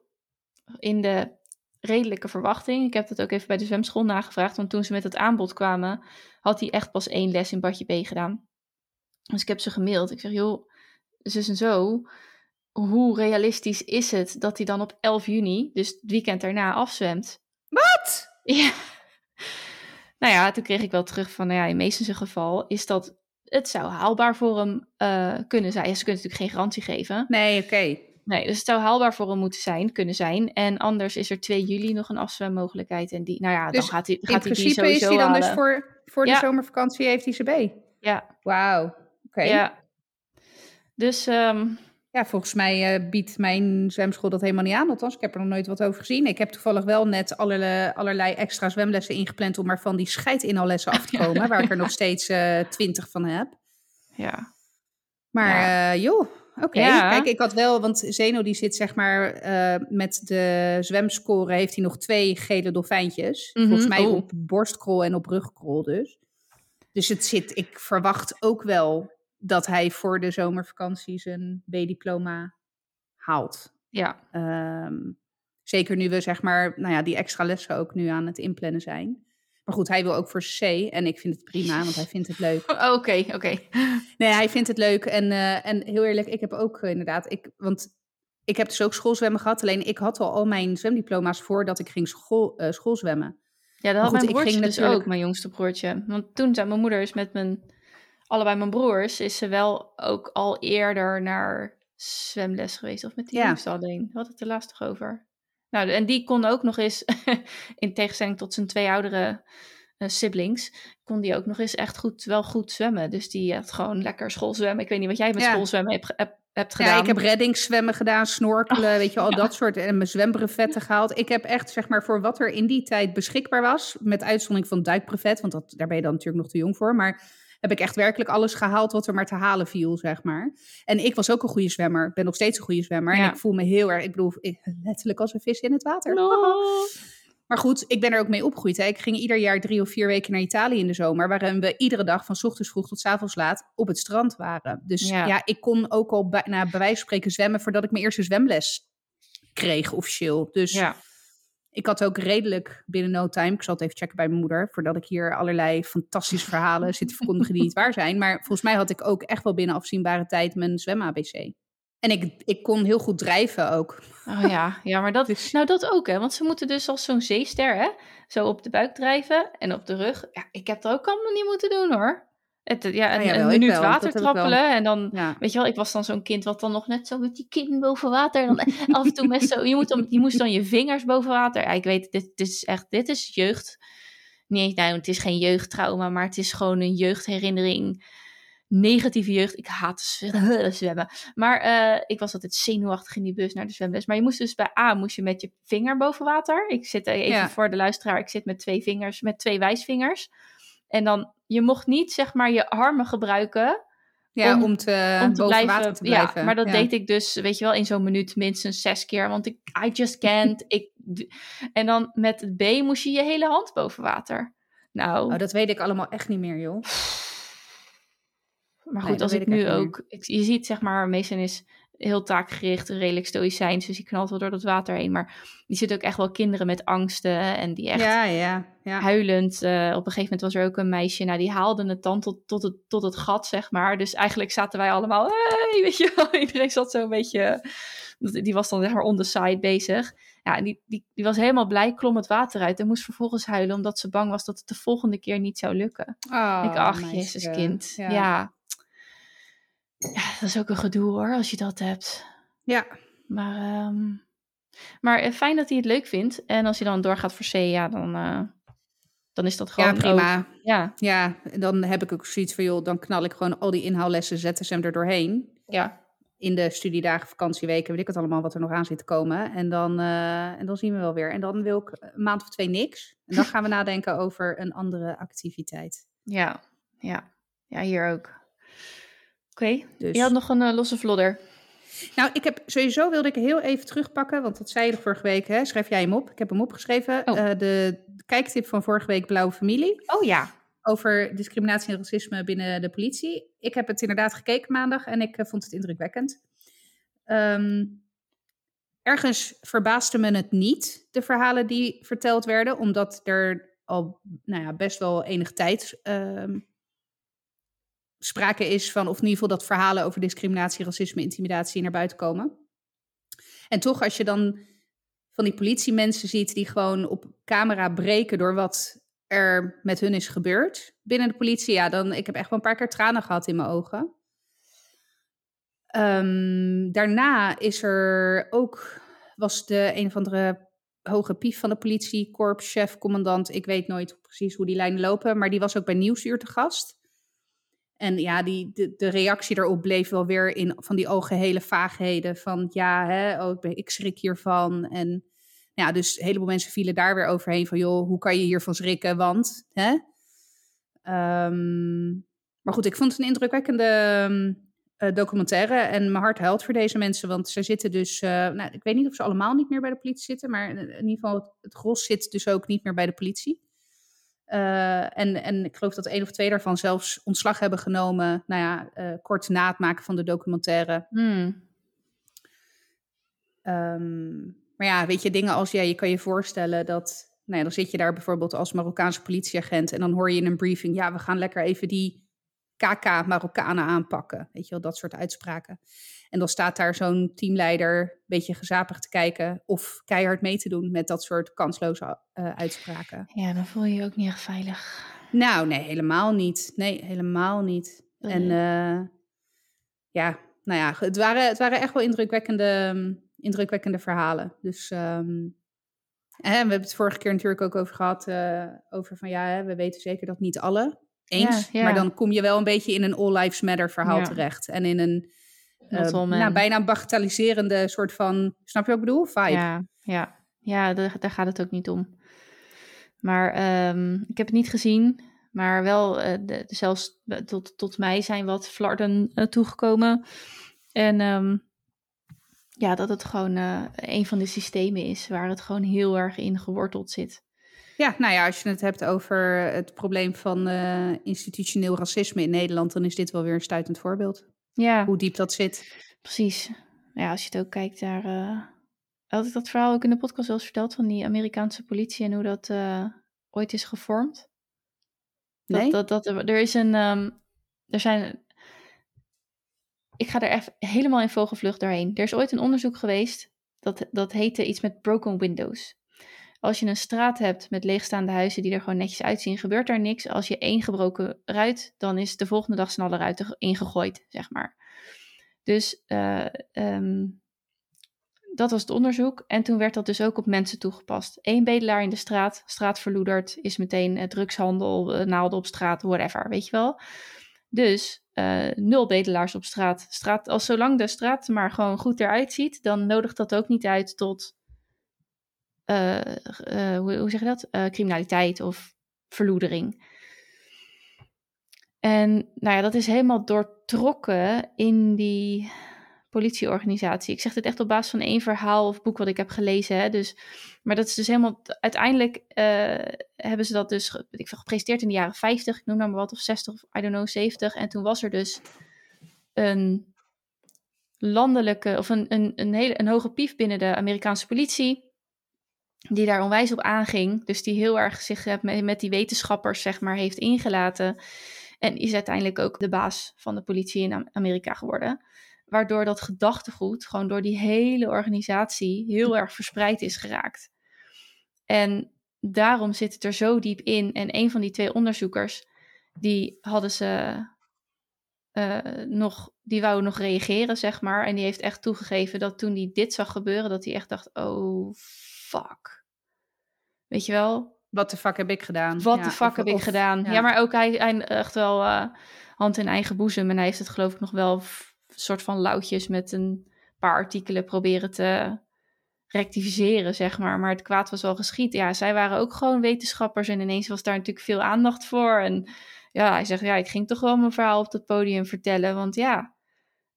in de redelijke verwachting. Ik heb dat ook even bij de zwemschool nagevraagd, want toen ze met het aanbod kwamen, had hij echt pas één les in badje B gedaan. Dus ik heb ze gemaild. Ik zeg, joh, zus en zo... Hoe realistisch is het dat hij dan op elf juni, dus het weekend daarna, afzwemt? Wat? Ja. Nou ja, toen kreeg ik wel terug van, nou ja, in meestal zijn geval is dat het zou haalbaar voor hem uh, kunnen zijn. Ja, ze kunnen natuurlijk geen garantie geven. Nee, oké. Okay. Nee, dus het zou haalbaar voor hem moeten zijn, kunnen zijn. En anders is er twee juli nog een afzwemmogelijkheid. En die, nou ja, dan dus gaat hij, gaat in hij die sowieso halen. In principe is hij dan halen. Dus voor, voor ja. de zomervakantie heeft hij C B. Ja. Wauw, oké. Okay. Ja. Dus... Um, Ja, volgens mij uh, biedt mijn zwemschool dat helemaal niet aan. Althans, ik heb er nog nooit wat over gezien. Ik heb toevallig wel net allerlei, allerlei extra zwemlessen ingepland... om maar van die scheidinhaallessen af te komen... waar ik er nog steeds twintig uh, van heb. Ja. Maar ja. Uh, joh, oké. Okay. Ja. Kijk, ik had wel, want Zeno die zit zeg maar uh, met de zwemscore heeft hij nog twee gele dolfijntjes. Mm-hmm. Volgens mij oh. op borstkrol en op rugkrol dus. Dus het zit, ik verwacht ook wel dat hij voor de zomervakantie zijn B-diploma haalt. Ja. Um, zeker nu we zeg maar, nou ja, die extra lessen ook nu aan het inplannen zijn. Maar goed, hij wil ook voor C en ik vind het prima, want hij vindt het leuk. Oké, okay, oké. Okay. Nee, hij vindt het leuk en, uh, en heel eerlijk, ik heb ook uh, inderdaad, ik, want ik heb dus ook schoolzwemmen gehad. Alleen ik had al al mijn zwemdiploma's voordat ik ging school, uh, schoolzwemmen. Ja, dat had goed, mijn broertje ik ging dus natuurlijk... ook, mijn jongste broertje. Want toen zijn mijn moeder is met mijn, allebei mijn broers, is ze wel ook al eerder naar zwemles geweest. Of met die ja. jongste alleen. Wat het er lastig over. Nou, en die kon ook nog eens, in tegenstelling tot zijn twee oudere uh, siblings, kon die ook nog eens echt goed, wel goed zwemmen. Dus die had gewoon lekker schoolzwemmen. Ik weet niet wat jij met ja. schoolzwemmen hebt, hebt, hebt gedaan. Ja, ik heb reddingszwemmen gedaan, snorkelen, oh, weet je, al ja. dat soort. En mijn zwembrevetten gehaald. Ik heb echt, zeg maar, voor wat er in die tijd beschikbaar was, met uitzondering van duikbrevet, want dat, daar ben je dan natuurlijk nog te jong voor, maar... heb ik echt werkelijk alles gehaald wat er maar te halen viel, zeg maar. En ik was ook een goede zwemmer. Ik ben nog steeds een goede zwemmer. Ja. En ik voel me heel erg, ik bedoel, ik, letterlijk als een vis in het water. No. Maar goed, ik ben er ook mee opgegroeid. Hè. Ik ging ieder jaar drie of vier weken naar Italië in de zomer, waarin we iedere dag van 's ochtends vroeg tot 's avonds laat op het strand waren. Dus ja, ja ik kon ook al bijna bij wijze van spreken zwemmen voordat ik mijn eerste zwemles kreeg officieel. Dus ja. Ik had ook redelijk binnen no time... ik zal het even checken bij mijn moeder... voordat ik hier allerlei fantastische verhalen zit te verkondigen... die niet waar zijn. Maar volgens mij had ik ook echt wel binnen afzienbare tijd... mijn zwem-A B C. En ik, ik kon heel goed drijven ook. Oh ja, ja maar dat, dus... nou dat ook hè. Want ze moeten dus als zo'n zeester hè... zo op de buik drijven en op de rug. Ja, ik heb dat ook allemaal niet moeten doen hoor. Het, ja, en, ah, ja, wel, een minuut wel, water trappelen en dan, ja. weet je wel, ik was dan zo'n kind wat dan nog net zo met die kin boven water en dan af en toe met zo, je, moet dan, je moest dan je vingers boven water. Ja, ik weet, dit, dit is echt, dit is jeugd. Nee, nou, het is geen jeugdtrauma, maar het is gewoon een jeugdherinnering. Negatieve jeugd. Ik haat zwemmen. Maar uh, ik was altijd zenuwachtig in die bus naar de zwemles. Maar je moest dus bij A moest je met je vinger boven water. Ik zit even ja. voor de luisteraar, ik zit met twee vingers, met twee wijsvingers. En dan, je mocht niet, zeg maar, je armen gebruiken. Ja, om, om te, om te boven blijven, water te blijven. Ja, maar dat ja. deed ik dus, weet je wel, in zo'n minuut minstens zes keer. Want ik, I just can't. ik, en dan met het B moest je je hele hand boven water. Nou, oh, dat weet ik allemaal echt niet meer, joh. Maar goed, nee, als ik, ik nu ook... Ik, je ziet, zeg maar, Mason is heel taakgericht, redelijk stoïcijns. Dus die knalt wel door dat water heen. Maar je ziet ook echt wel kinderen met angsten. En die echt ja, ja, ja. huilend. Uh, op een gegeven moment was er ook een meisje. Nou, die haalde het dan tot, tot, het, tot het gat, zeg maar. Dus eigenlijk zaten wij allemaal... Hey, weet je wel. Iedereen zat zo een beetje... Die was dan zeg maar on the side bezig. Ja, en die, die, die was helemaal blij, klom het water uit. En moest vervolgens huilen omdat ze bang was dat het de volgende keer niet zou lukken. Oh, ik ach, meisje. Jezus kind. Ja. ja. Ja, dat is ook een gedoe hoor, als je dat hebt. Ja. Maar, um, maar fijn dat hij het leuk vindt. En als hij dan doorgaat voor C, ja, dan, uh, dan is dat gewoon... Ja, prima. Ook, ja. ja, dan heb ik ook zoiets van, joh, dan knal ik gewoon al die inhaallessen, zetten ze hem er doorheen. Ja. In de studiedagen, vakantieweken, weet ik het allemaal, wat er nog aan zit te komen. En dan, uh, en dan zien we wel weer. En dan wil ik een maand of twee niks. En dan gaan we nadenken over een andere activiteit. Ja, ja. Ja, hier ook. Oké, okay, dus. Je had nog een uh, losse vlodder. Nou, ik heb sowieso wilde ik heel even terugpakken, want dat zei je vorige week, hè? Schrijf jij hem op? Ik heb hem opgeschreven. Oh. Uh, de kijktip van vorige week, Blauwe Familie. Oh ja. Over discriminatie en racisme binnen de politie. Ik heb het inderdaad gekeken maandag en ik uh, vond het indrukwekkend. Um, ergens verbaasde me het niet, de verhalen die verteld werden, omdat er al nou ja, best wel enig tijd... Um, sprake is van, of in ieder geval dat verhalen over discriminatie, racisme, intimidatie naar buiten komen. En toch, als je dan van die politiemensen ziet die gewoon op camera breken door wat er met hun is gebeurd binnen de politie, ja, dan, ik heb echt wel een paar keer tranen gehad in mijn ogen. Um, daarna is er ook, was de een of andere hoge pief van de politie, korps, chef, commandant, ik weet nooit precies hoe die lijnen lopen, maar die was ook bij Nieuwsuur te gast. En ja, die, de, de reactie daarop bleef wel weer in van die algehele vaagheden. Van ja, hè, oh, ik, ben, ik schrik hiervan. En ja, dus een heleboel mensen vielen daar weer overheen. Van joh, hoe kan je hiervan schrikken? Want, hè? Um, maar goed, ik vond het een indrukwekkende um, Uh, documentaire. En mijn hart huilt voor deze mensen, want ze zitten dus... Uh, nou, ik weet niet of ze allemaal niet meer bij de politie zitten, maar in ieder geval het, het gros zit dus ook niet meer bij de politie. Uh, en, en ik geloof dat één of twee daarvan zelfs ontslag hebben genomen, nou ja, uh, kort na het maken van de documentaire. Hmm. Um, maar ja, weet je, dingen als, ja, je kan je voorstellen dat... Nou ja, dan zit je daar bijvoorbeeld als Marokkaanse politieagent en dan hoor je in een briefing, ja, we gaan lekker even die K K Marokkanen aanpakken. Weet je wel, dat soort uitspraken. En dan staat daar zo'n teamleider een beetje gezapig te kijken of keihard mee te doen met dat soort kansloze uh, uitspraken. Ja, dan voel je je ook niet echt veilig. Nou, nee, helemaal niet. Nee, helemaal niet. Nee. En uh, ja, nou ja, het waren, het waren echt wel indrukwekkende, um, indrukwekkende verhalen. Dus um, hè, we hebben het vorige keer natuurlijk ook over gehad, uh, over van ja, hè, we weten zeker dat niet alle... Eens, ja, ja. Maar dan kom je wel een beetje in een all lives matter verhaal, ja, terecht. En in een uh, nou, bijna bagatelliserende soort van, snap je wat ik bedoel? Vibe. Ja, ja. Ja, daar, daar gaat het ook niet om. Maar um, ik heb het niet gezien, maar wel uh, de, zelfs tot, tot mij zijn wat flarden uh, toegekomen. En um, ja, dat het gewoon uh, een van de systemen is waar het gewoon heel erg in geworteld zit. Ja, nou ja, als je het hebt over het probleem van uh, institutioneel racisme in Nederland, dan is dit wel weer een stuitend voorbeeld. Ja. Hoe diep dat zit. Precies. Ja, als je het ook kijkt daar... Uh, had ik dat verhaal ook in de podcast wel eens verteld van die Amerikaanse politie en hoe dat uh, ooit is gevormd? Dat, nee? Dat, dat, er is een... Um, er zijn... Ik ga er even helemaal in vogelvlucht doorheen. Er is ooit een onderzoek geweest, dat, dat heette iets met broken windows. Als je een straat hebt met leegstaande huizen die er gewoon netjes uitzien, gebeurt daar niks. Als je één gebroken ruit, dan is de volgende dag snel alle ruiten ingegooid, zeg maar. Dus uh, um, dat was het onderzoek. En toen werd dat dus ook op mensen toegepast. Eén bedelaar in de straat, straat verloederd, is meteen drugshandel, naalden op straat, whatever, weet je wel. Dus uh, nul bedelaars op straat. straat. Als zolang de straat maar gewoon goed eruit ziet, dan nodigt dat ook niet uit tot... Uh, uh, hoe, hoe zeg je dat? Uh, criminaliteit of verloedering. En nou ja, dat is helemaal doortrokken in die politieorganisatie. Ik zeg dit echt op basis van één verhaal of boek wat ik heb gelezen. Hè? Dus, maar dat is dus helemaal... Uiteindelijk uh, hebben ze dat dus ge, ik vind, gepresenteerd in de jaren vijftig, ik noem nou maar wat, of zestig, of I don't know, zeventig. En toen was er dus een landelijke, of een, een, een, hele, een hoge pief binnen de Amerikaanse politie, die daar onwijs op aanging. Dus die heel erg zich met die wetenschappers, zeg maar, heeft ingelaten. En is uiteindelijk ook de baas van de politie in Amerika geworden. Waardoor dat gedachtegoed gewoon door die hele organisatie heel erg verspreid is geraakt. En daarom zit het er zo diep in. En een van die twee onderzoekers, die hadden ze uh, nog... Die wou nog reageren, zeg maar. En die heeft echt toegegeven dat toen hij dit zag gebeuren, dat hij echt dacht, oh... fuck. Weet je wel? Wat de fuck heb ik gedaan? Wat ja, de fuck of, heb ik of, gedaan? Ja. Ja, maar ook hij, hij echt wel uh, hand in eigen boezem. En hij heeft het geloof ik nog wel f- soort van lauwtjes met een paar artikelen proberen te rectificeren, zeg maar. Maar het kwaad was al geschied. Ja, zij waren ook gewoon wetenschappers en ineens was daar natuurlijk veel aandacht voor. En ja, hij zegt, ja, ik ging toch wel mijn verhaal op dat podium vertellen, want ja.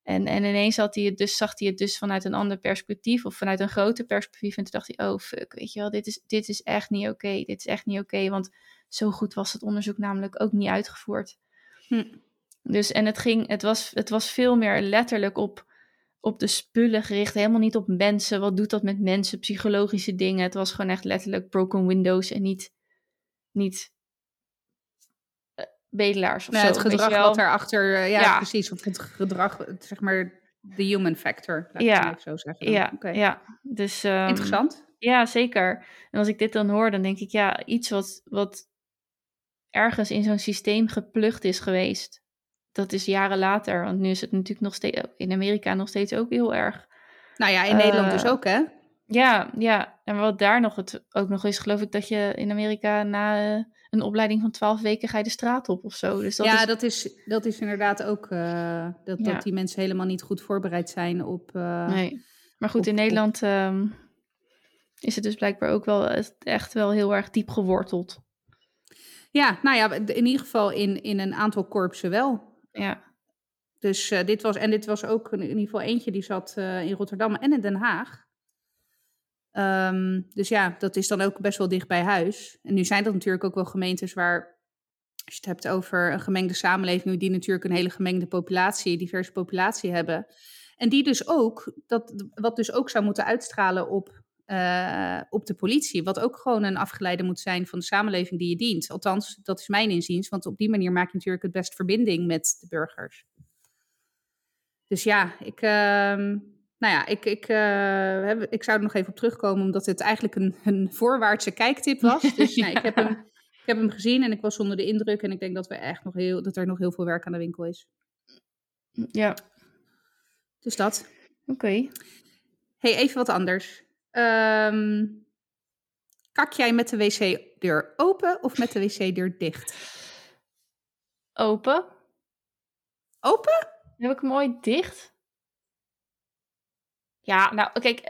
En, en ineens had hij het dus, zag hij het dus vanuit een ander perspectief of vanuit een groter perspectief. En toen dacht hij, oh fuck, weet je wel, dit is, dit is echt niet oké. Okay. Dit is echt niet oké, okay, want zo goed was het onderzoek namelijk ook niet uitgevoerd. Hm. Dus en het, ging, het, was, het was veel meer letterlijk op, op de spullen gericht. Helemaal niet op mensen. Wat doet dat met mensen? Psychologische dingen. Het was gewoon echt letterlijk broken windows en niet... niet bedelaars of nee, zo. Het gedrag wat daarachter, ja, ja, precies. Of het gedrag, zeg maar, de human factor. Laat ja, ik zo zeggen. Ja, okay. Ja. Dus, um, interessant. Ja, zeker. En als ik dit dan hoor, dan denk ik, ja, iets wat, wat ergens in zo'n systeem geplukt is geweest. Dat is jaren later, want nu is het natuurlijk nog steeds, in Amerika nog steeds ook heel erg. Nou ja, in uh, Nederland dus ook, hè? Ja, ja. En wat daar nog het ook nog is, geloof ik, dat je in Amerika na uh, een opleiding van twaalf weken ga je de straat op of zo. Dus dat ja, is... Dat, is, dat is inderdaad ook uh, dat, ja. dat die mensen helemaal niet goed voorbereid zijn op... Uh, nee, maar goed, op, in Nederland op... um, is het dus blijkbaar ook wel echt wel heel erg diep geworteld. Ja, nou ja, in ieder geval in, in een aantal korpsen wel. Ja. Dus uh, dit was, en dit was ook in ieder geval eentje die zat uh, in Rotterdam en in Den Haag. Um, dus ja, dat is dan ook best wel dicht bij huis. En nu zijn dat natuurlijk ook wel gemeentes waar, als je het hebt over een gemengde samenleving, die natuurlijk een hele gemengde populatie, diverse populatie hebben. En die dus ook, dat, wat dus ook zou moeten uitstralen op, uh, op de politie. Wat ook gewoon een afgeleide moet zijn van de samenleving die je dient. Althans, dat is mijn inziens, want op die manier maak je natuurlijk het best verbinding met de burgers. Dus ja, ik, uh, nou ja, ik, ik, uh, ik zou er nog even op terugkomen, omdat het eigenlijk een, een voorwaartse kijktip was. Dus ja. nee, ik, heb hem, ik heb hem gezien en ik was onder de indruk. En ik denk dat, we echt nog heel, dat er nog heel veel werk aan de winkel is. Ja. Dus dat. Oké. Okay. Hey, even wat anders. Um, kak jij met de wc-deur open of met de wc-deur dicht? Open. Open? Heb ik hem ooit dicht? Ja, nou, kijk,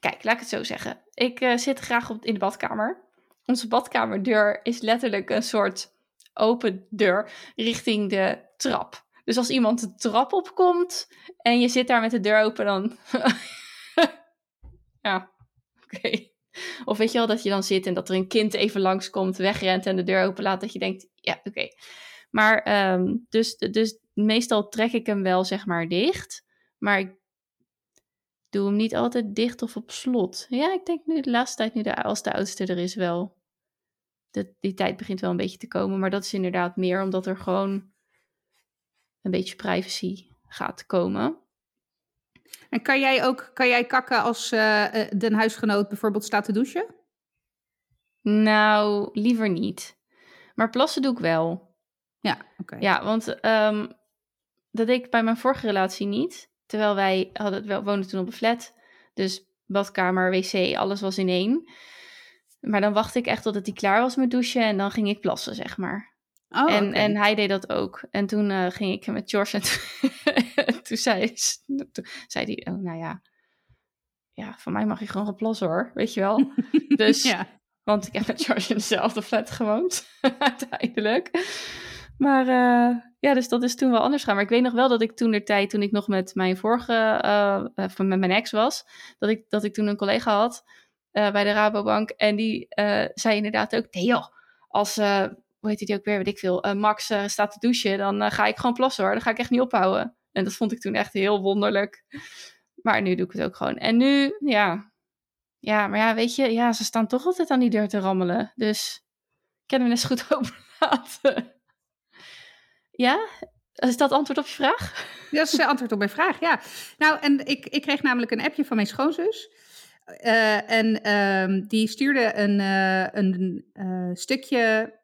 kijk, laat ik het zo zeggen. Ik uh, zit graag op, in de badkamer. Onze badkamerdeur is letterlijk een soort open deur richting de trap. Dus als iemand de trap opkomt en je zit daar met de deur open, dan... ja, oké. Okay. Of weet je wel, dat je dan zit en dat er een kind even langskomt, wegrent en de deur open laat, dat je denkt, ja, oké. Okay. Maar um, dus... dus meestal trek ik hem wel, zeg maar, dicht. Maar ik doe hem niet altijd dicht of op slot. Ja, ik denk nu de laatste tijd, nu de, als de oudste er is, wel. De, die tijd begint wel een beetje te komen. Maar dat is inderdaad meer omdat er gewoon een beetje privacy gaat komen. En kan jij ook kan jij kakken als uh, de huisgenoot bijvoorbeeld staat te douchen? Nou, liever niet. Maar plassen doe ik wel. Ja, okay. Ja, want um, dat deed ik bij mijn vorige relatie niet. Terwijl wij hadden, we woonden toen op een flat. Dus badkamer, wc, alles was in één. Maar dan wachtte ik echt totdat hij klaar was met douchen. En dan ging ik plassen, zeg maar. Oh, en, okay. En hij deed dat ook. En toen uh, ging ik met George. En toen, toen zei, toen zei hij, oh, nou ja. Ja, van mij mag je gewoon gaan plassen hoor. Weet je wel. Dus, ja. Want ik heb met George in dezelfde flat gewoond. Uiteindelijk. Maar uh, ja, dus dat is toen wel anders gaan. Maar ik weet nog wel dat ik toen der tijd, toen ik nog met mijn vorige, uh, met mijn ex was, dat ik, dat ik toen een collega had uh, bij de Rabobank. En die uh, zei inderdaad ook, nee joh, als, uh, hoe heet die ook weer, weet ik veel, uh, Max uh, staat te douchen, dan uh, ga ik gewoon plassen hoor. Dan ga ik echt niet ophouden. En dat vond ik toen echt heel wonderlijk. Maar nu doe ik het ook gewoon. En nu, ja, ja maar ja, weet je, ja, ze staan toch altijd aan die deur te rammelen. Dus kunnen we net zo goed openlaten. Ja, is dat antwoord op je vraag? Dat is antwoord op mijn vraag, ja. Nou, en ik, ik kreeg namelijk een appje van mijn schoonzus. Uh, en um, die stuurde een, uh, een uh, stukje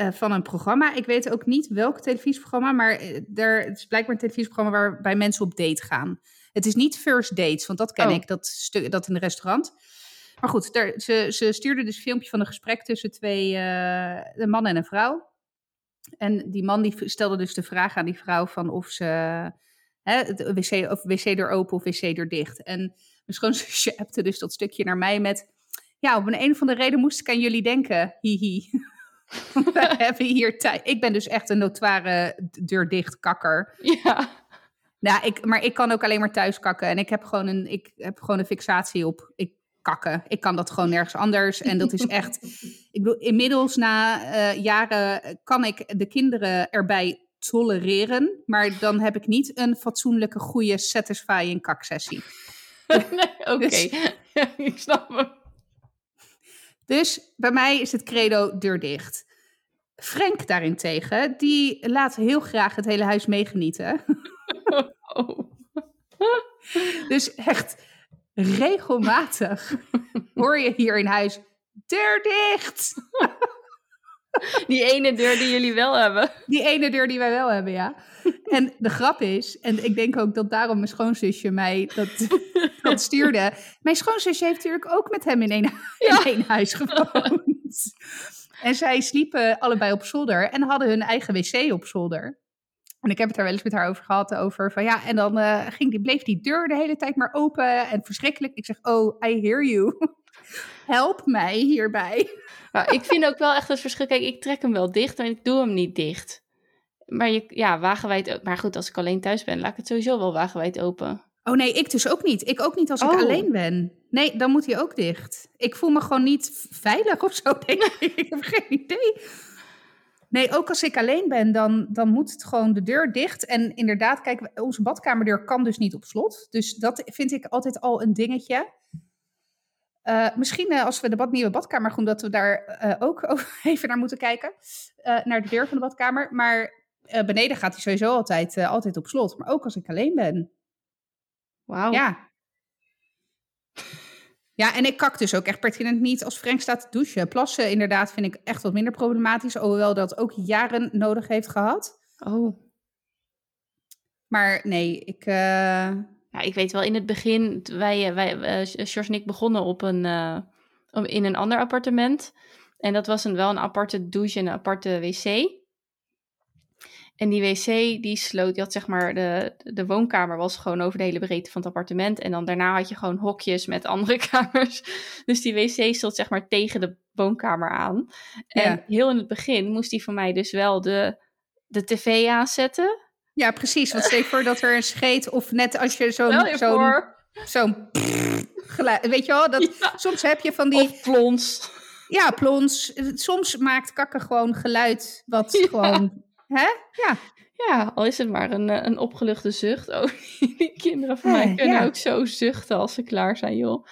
uh, van een programma. Ik weet ook niet welk televisieprogramma, maar er, het is blijkbaar een televisieprogramma waarbij mensen op date gaan. Het is niet First Dates, want dat ken oh. ik, dat, stu- dat in een restaurant. Maar goed, er, ze, ze stuurde dus een filmpje van een gesprek tussen twee, uh, een man en een vrouw. En die man die stelde dus de vraag aan die vrouw van of ze hè, de wc, of wc-deur open of wc-deur dicht. En mijn schoonzusje appte dus dat stukje naar mij met... Ja, op een, een of andere reden moest ik aan jullie denken. Hihi. We hebben hier tijd. Ik ben dus echt een notoire deurdicht kakker. Ja. Nou, ik, maar ik kan ook alleen maar thuis kakken. En ik heb gewoon een, ik heb gewoon een fixatie op... Ik, kakken. Ik kan dat gewoon nergens anders. En dat is echt... Ik bedoel, inmiddels na uh, jaren kan ik de kinderen erbij tolereren. Maar dan heb ik niet een fatsoenlijke, goede, satisfying kaksessie. Nee, oké. Okay. Dus, ja, ik snap hem. Dus bij mij is het credo deur dicht. Frank daarentegen, die laat heel graag het hele huis meegenieten. Oh. Dus echt... regelmatig hoor je hier in huis, deur dicht! Die ene deur die jullie wel hebben. Die ene deur die wij wel hebben, ja. En de grap is, en ik denk ook dat daarom mijn schoonzusje mij dat, dat stuurde. Mijn schoonzusje heeft natuurlijk ook met hem in één, ja. in één huis gewoond. En zij sliepen allebei op zolder en hadden hun eigen wc op zolder. En ik heb het daar wel eens met haar over gehad, over van ja, en dan uh, ging die, bleef die deur de hele tijd maar open en verschrikkelijk. Ik zeg, oh, I hear you. Help mij hierbij. Nou, ik vind ook wel echt het verschil. Kijk, ik trek hem wel dicht en ik doe hem niet dicht. Maar je, ja, wagenwijd... Maar goed, als ik alleen thuis ben, laat ik het sowieso wel wagenwijd open. Oh nee, ik dus ook niet. Ik ook niet als oh. ik alleen ben. Nee, dan moet hij ook dicht. Ik voel me gewoon niet veilig of zo, denk ik. Ik heb geen idee. Nee, ook als ik alleen ben, dan, dan moet het gewoon de deur dicht. En inderdaad, kijk, onze badkamerdeur kan dus niet op slot. Dus dat vind ik altijd al een dingetje. Uh, misschien uh, als we de bad, nieuwe badkamer doen, dat we daar uh, ook over even naar moeten kijken. Uh, naar de deur van de badkamer. Maar uh, beneden gaat hij sowieso altijd, uh, altijd op slot. Maar ook als ik alleen ben. Wauw. Ja. Ja, en ik kak dus ook echt pertinent niet als Frank staat te douchen. Plassen inderdaad vind ik echt wat minder problematisch. Hoewel dat ook jaren nodig heeft gehad. Oh. Maar nee, ik... Uh... Ja, ik weet wel, in het begin, wij, wij uh, George en ik begonnen op een, uh, in een ander appartement. En dat was een, wel een aparte douche en een aparte wc. En die wc, die sloot, die had zeg maar, de, de woonkamer was gewoon over de hele breedte van het appartement. En dan daarna had je gewoon hokjes met andere kamers. Dus die wc stond zeg maar tegen de woonkamer aan. Ja. En heel in het begin moest die van mij dus wel de, de tv aanzetten. Ja, precies. Want stel je voor dat er een scheet of net als je zo'n... Wel zo'n, zo'n prrr, geluid, weet je wel? Dat, ja. Soms heb je van die... Of plons. Ja, plons. Soms maakt kakken gewoon geluid wat ja. gewoon... Hè? Ja. Ja, al is het maar een, een opgeluchte zucht. Oh, die kinderen van mij uh, kunnen ja. ook zo zuchten als ze klaar zijn, joh.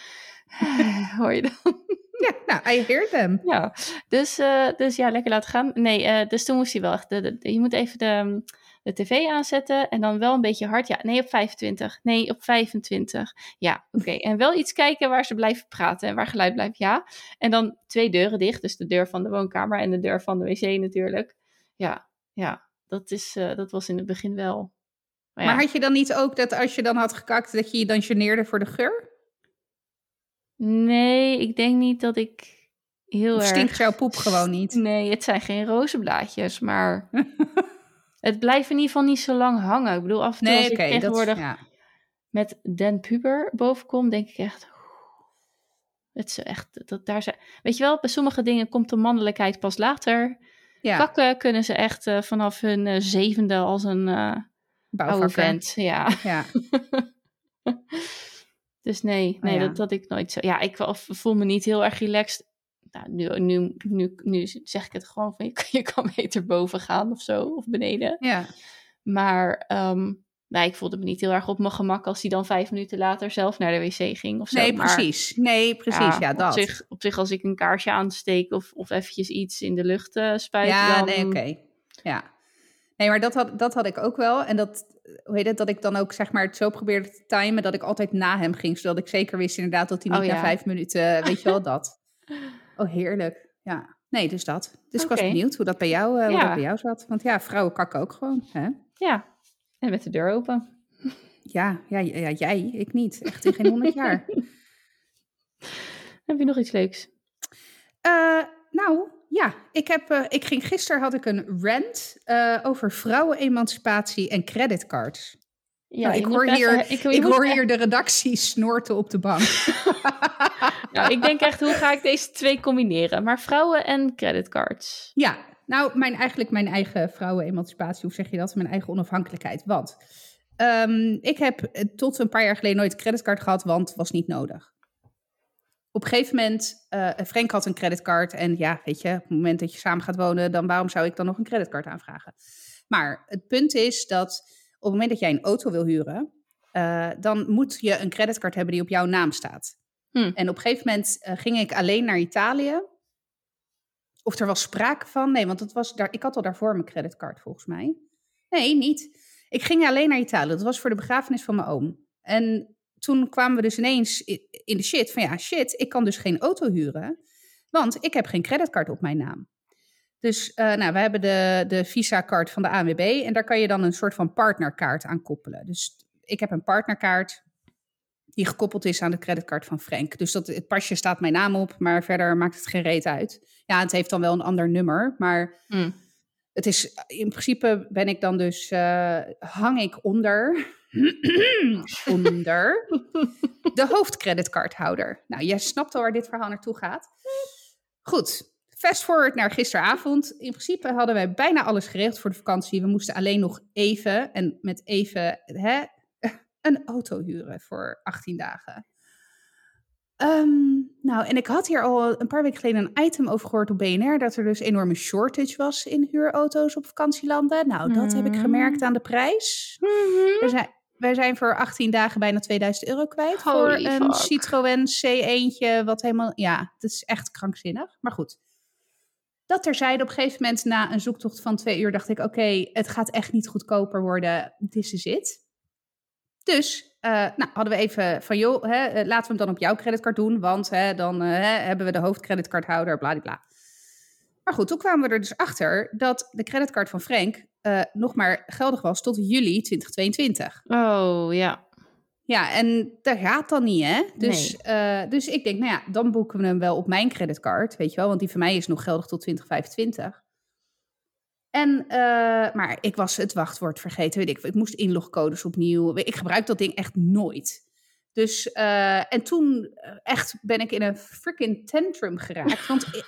Uh, hoor je dan? Ja, nou, I hear them. Ja, dus, uh, dus ja, lekker laten gaan. Nee, uh, dus toen moest hij wel echt... De, de, je moet even de... de tv aanzetten en dan wel een beetje hard. Ja, nee, op vijfentwintig. Nee, op vijfentwintig. Ja, oké. Okay. En wel iets kijken waar ze blijven praten en waar geluid blijft. Ja. En dan twee deuren dicht. Dus de deur van de woonkamer en de deur van de wc natuurlijk. Ja, ja. Dat, is, uh, dat was in het begin wel. Maar, ja. maar had je dan niet ook dat als je dan had gekakt, dat je je dan geneerde voor de geur? Nee, ik denk niet dat ik... heel of stinkt erg... jouw poep gewoon niet? Nee, het zijn geen rozenblaadjes, maar... Het blijft in ieder geval niet zo lang hangen. Ik bedoel, af en toe nee, als ik okay, tegenwoordig dat, ja. met Den Puber bovenkom, denk ik echt... Het is echt dat, daar zijn, weet je wel, bij sommige dingen komt de mannelijkheid pas later. Ja. Kakken kunnen ze echt uh, vanaf hun uh, zevende als een uh, oude vent. Ja. ja. Dus nee, nee oh, ja. dat had ik nooit zo... Ja, ik voel me niet heel erg relaxed. Nou, nu, nu, nu, nu zeg ik het gewoon van je, je kan beter boven gaan of zo, of beneden. Ja. Maar um, nou, ik voelde me niet heel erg op mijn gemak als hij dan vijf minuten later zelf naar de wc ging of zo. Nee, precies. Maar, nee, precies. Ja, ja dat. Op zich, op zich als ik een kaarsje aansteek of, of eventjes iets in de lucht uh, spuit. Ja, dan... nee, oké. Okay. Ja. Nee, maar dat had, dat had ik ook wel. En dat, hoe heet het, dat ik dan ook zeg maar het zo probeerde te timen dat ik altijd na hem ging. Zodat ik zeker wist inderdaad dat hij niet oh, ja. na vijf minuten, weet je wel, dat... Oh, heerlijk. Ja, nee, dus dat. Dus okay. Ik was benieuwd hoe dat bij jou, uh, ja. hoe dat bij jou zat. Want ja, vrouwen kakken ook gewoon. Hè? Ja, en met de deur open. Ja, ja, ja jij, ik niet. Echt in geen honderd jaar. Heb je nog iets leuks? Uh, nou, ja. Ik heb, uh, ik ging, gisteren had ik een rant uh, over vrouwenemancipatie en creditcards. Ja, nou, ik hoor, hier, even, ik, ik hoor echt... hier de redactie snorten op de bank. Nou, ik denk echt, hoe ga ik deze twee combineren? Maar vrouwen en creditcards. Ja, nou, mijn, eigenlijk mijn eigen vrouwenemancipatie, hoe zeg je dat? Mijn eigen onafhankelijkheid. Want um, ik heb tot een paar jaar geleden nooit een creditcard gehad, want het was niet nodig. Op een gegeven moment, uh, Frank had een creditcard. En ja, weet je, op het moment dat je samen gaat wonen, dan waarom zou ik dan nog een creditcard aanvragen? Maar het punt is dat... Op het moment dat jij een auto wil huren, uh, dan moet je een creditcard hebben die op jouw naam staat. Hmm. En op een gegeven moment uh, ging ik alleen naar Italië. Of er was sprake van? Nee, want dat was daar, ik had al daarvoor mijn creditcard volgens mij. Nee, niet. Ik ging alleen naar Italië. Dat was voor de begrafenis van mijn oom. En toen kwamen we dus ineens in de shit van ja, shit, ik kan dus geen auto huren. Want ik heb geen creditcard op mijn naam. Dus uh, nou, we hebben de, de Visa-kaart van de A N W B en daar kan je dan een soort van partnerkaart aan koppelen. Dus ik heb een partnerkaart die gekoppeld is aan de creditcard van Frank. Dus dat, het pasje staat mijn naam op, maar verder maakt het geen reet uit. Ja, het heeft dan wel een ander nummer, maar mm. het is, in principe ben ik dan dus, uh, hang ik onder, onder de hoofdcreditcardhouder. Nou, jij snapt al waar dit verhaal naartoe gaat. Goed. Fast forward naar gisteravond. In principe hadden wij bijna alles geregeld voor de vakantie. We moesten alleen nog even, en met even, hè, een auto huren voor achttien dagen. Um, nou, en ik had hier al een paar weken geleden een item over gehoord op B N R... dat er dus een enorme shortage was in huurauto's op vakantielanden. Nou, dat mm-hmm. heb ik gemerkt aan de prijs. Mm-hmm. Er zijn... Wij zijn voor achttien dagen bijna tweeduizend euro kwijt. Holy voor een fuck. Citroën C één-tje, wat helemaal... Ja, dat is echt krankzinnig. Maar goed. Dat terzijde, op een gegeven moment na een zoektocht van twee uur... dacht ik, oké, okay, het gaat echt niet goedkoper worden. This is it. Dus, uh, nou, hadden we even van... joh, hè, laten we hem dan op jouw creditcard doen... want hè, dan uh, hè, hebben we de hoofdcreditcardhouder, bladibla. Maar goed, toen kwamen we er dus achter... dat de creditcard van Frank... Uh, nog maar geldig was tot juli tweeduizend tweeëntwintig. Oh, ja. Ja, en dat gaat dan niet, hè? Dus, nee. uh, dus ik denk, nou ja, dan boeken we hem wel op mijn creditcard, weet je wel? Want die van mij is nog geldig tot twintig vijfentwintig. En, uh, maar ik was het wachtwoord vergeten, weet ik. Ik moest inlogcodes opnieuw. Ik gebruik dat ding echt nooit. Dus, uh, en toen echt ben ik in een freaking tantrum geraakt. Want ik,